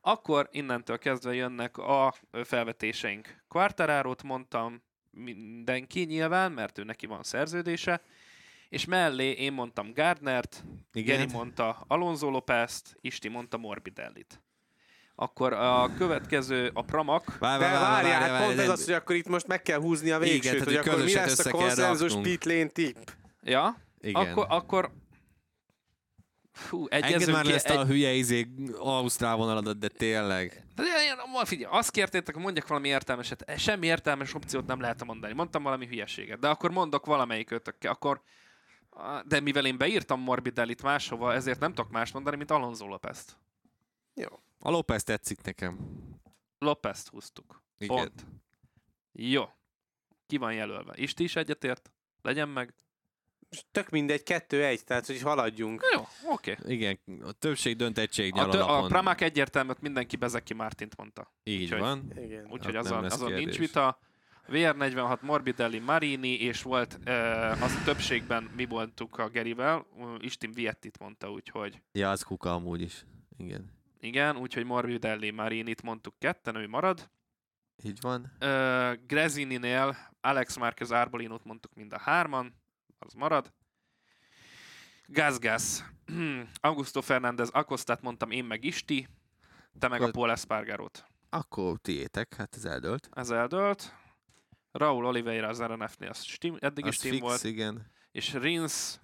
Akkor innentől kezdve jönnek a felvetéseink. Quartararót mondtam mindenki nyilván, mert ő neki van szerződése, és mellé én mondtam Gardnert, Geri mondta Alonso Lopez-t, Isti mondta Morbidellit. Akkor a következő a Pramak. Várj, várj, várj, várj, várj, pont ez az, hogy akkor itt most meg kell húzni a végsőt, igen, hogy akkor mi lesz a konszenzus Pitlane tipp. Ja, igen. Akkor... akkor Fú, engedd már ki, ezt egy... a hülye izé ausztrál vonaladat, de tényleg. De, de, de, figyelj, azt kértétek, hogy mondjak valami értelmeset. Semmi értelmes opciót nem lehet mondani. Mondtam valami hülyeséget, de akkor mondok valamelyik ötökkel. Akkor... De mivel én beírtam Morbidellit máshova, ezért nem tudok más mondani, mint Alonso Lopezt. Jó. A Lopezt tetszik nekem. Lopezt húztuk. Igen. Pont. Jó. Ki van jelölve? Isti is egyetért? Legyen meg. Tök mindegy, kettő-egy, tehát hogy haladjunk. Jó, oké. Okay. Igen, a többség dönt egységnyel alapon. A, tö- a Pramak egyértelműt mindenki Bezzecchi Martint mondta. Így úgyhogy, van. Úgyhogy hát azon, azon nincs vita. vé er negyvenhat, Morbidelli, Marini, és volt uh, az többségben mi voltunk a Gerivel, uh, Istin Viettit mondta, úgyhogy... Ja, az kuka amúgy is. Igen. Igen, úgyhogy Morbidelli, Marinit mondtuk ketten, ő marad. Így van. Uh, Gresininél Alex Márquez, Arbolinót mondtuk mind a hárman. Az marad. GasGas. Augusto Fernández, Acostát mondtam, én meg Isti, te meg a Pol Espargarót. Akkor tiétek, hát ez eldőlt. Ez eldőlt. Raúl Oliveira az er en ef-nél, az stim, eddig is team volt. Igen. És Rins...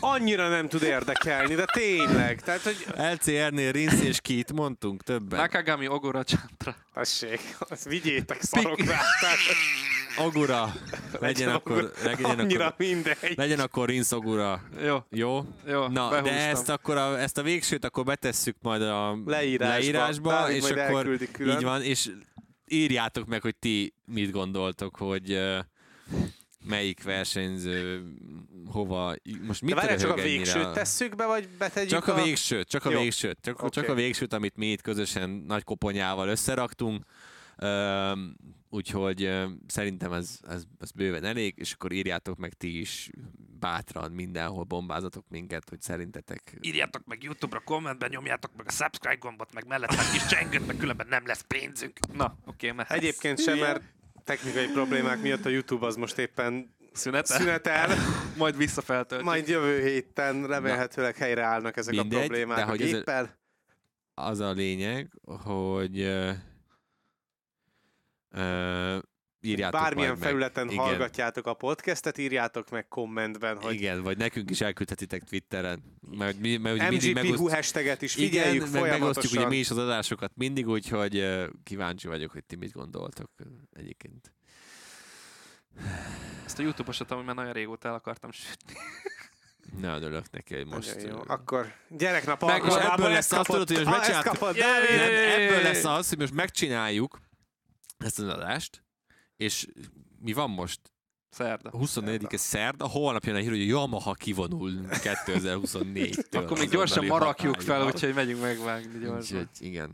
Annyira nem tud érdekelni, de tényleg. Tehát, hogy... el cé er-nél Rins és Kit mondtunk többen. Nakagami, Ogura, Csantra. Tessék, azt vigyétek szarokra. Ogura. Legyen akkor... Legyen annyira akkor, mindegy. Legyen akkor Rins Ogura. Jó. Jó? Jó. Na, behúztam. De ezt, akkor a, ezt a végsőt akkor betesszük majd a leírásba, leírásba bár, és akkor így van, és írjátok meg, hogy ti mit gondoltok, hogy... Uh, melyik versenyző, hova... Most mit várjál, csak a végsőt tesszük be, vagy betegyük csak a... a végsőt, csak a Jó. végsőt, csak, okay. csak a végsőt, amit mi itt közösen nagy koponyával összeraktunk. Üm, úgyhogy üm, szerintem ez, ez, ez bőven elég, és akkor írjátok meg ti is bátran, mindenhol bombázatok minket, hogy szerintetek... Írjátok meg YouTube-ra, kommentben, nyomjátok meg a subscribe gombot, meg mellett meg is csengőt, meg különben nem lesz pénzünk. Na, oké, okay, mert... Egyébként sem, mert... Technikai problémák miatt a YouTube az most éppen szünetel, szünetel. Majd visszafeltöltjük. Majd jövő héten remélhetőleg helyreállnak ezek mindegy, a problémák de a géppel. Az a lényeg, hogy uh, uh, írjátok bármilyen majd felületen meg. Hallgatjátok igen. A podcastet, írjátok meg kommentben. Hogy igen, vagy nekünk is elküldhetitek Twitteren. Mert, mert, mert mindig megosztjuk hashtaget is figyeljük igen, folyamatosan. Megosztjuk ugye mi is az adásokat mindig, úgyhogy kíváncsi vagyok, hogy ti mit gondoltok egyébként. Ezt a YouTube-osat, amit már nagyon régóta el akartam sütni. Ne örülök neki, hogy most... Jó, jó. Akkor gyereknap alkosából lesz kapott. Ebből lesz az, hogy most megcsináljuk ezt az adást. És mi van most? Szerda. huszonnegyedike szerda, holnap jön a hír, hogy a Yamaha kivonul kétezer-huszonnégytől. Akkor még gyorsan marakjuk fel, úgyhogy megyünk megvágni gyorsan. Úgyhogy, igen.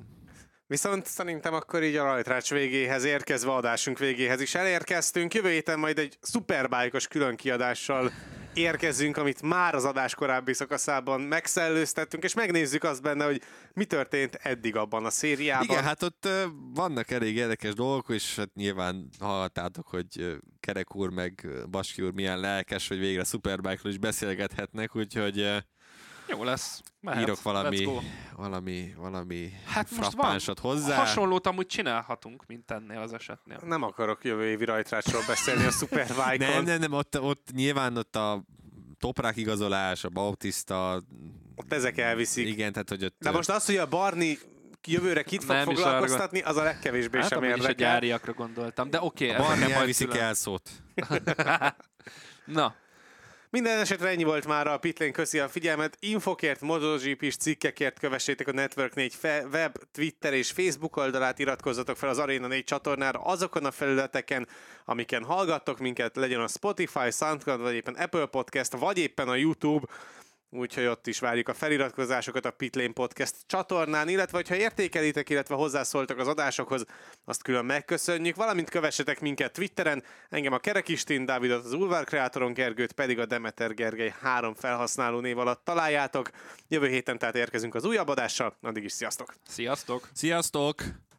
Viszont szerintem akkor így a rajtrács végéhez érkezve, adásunk végéhez is elérkeztünk. Jövő héten majd egy szuperbájkos külön kiadással érkezünk, amit már az adás korábbi szakaszában megszellőztettünk, és megnézzük azt benne, hogy mi történt eddig abban a szériában. Igen, hát ott vannak elég érdekes dolgok, és hát nyilván hallhattátok, hogy Kerek úr meg Baski úr milyen lelkes, hogy végre szuperbájkról is beszélgethetnek, úgyhogy jó lesz. Mehet. Írok valami, valami, valami hát frappánsat hozzá. Hasonlót amúgy csinálhatunk, mint ennél az esetnél. Nem akarok jövő évi rajtrácsról beszélni a Superbike-on. Nem, nem, nem, ott, ott nyilván ott a Toprak igazolás, a Bautista... Ott ezek elviszik. Igen, tehát, hogy ott... De most az, hogy a Barni jövőre kit fog foglalkoztatni, az a legkevésbé hát, sem érdekel. Hát, amúgy is a gyáriakra gondoltam, de oké. Okay, a Barni elviszik elszót. Na, Minden esetre ennyi volt már a Pitlane, köszi a figyelmet, infokért, MotoGP-s cikkekért kövessétek a Network négy web, Twitter és Facebook oldalát, iratkozzatok fel az Arena négy csatornára azokon a felületeken, amiken hallgattok minket, legyen a Spotify, SoundCloud, vagy éppen Apple Podcast, vagy éppen a YouTube, úgyhogy ott is várjuk a feliratkozásokat a Pitlane Podcast csatornán, illetve ha értékelitek, illetve hozzászóltak az adásokhoz, azt külön megköszönjük, valamint kövessetek minket Twitteren, engem a Kerekistin, Dávidot az Ulvár Kreátoron, Gergőt pedig a Demeter Gergely három felhasználó név alatt találjátok. Jövő héten tehát érkezünk az újabb adással, addig is sziasztok! Sziasztok! Sziasztok!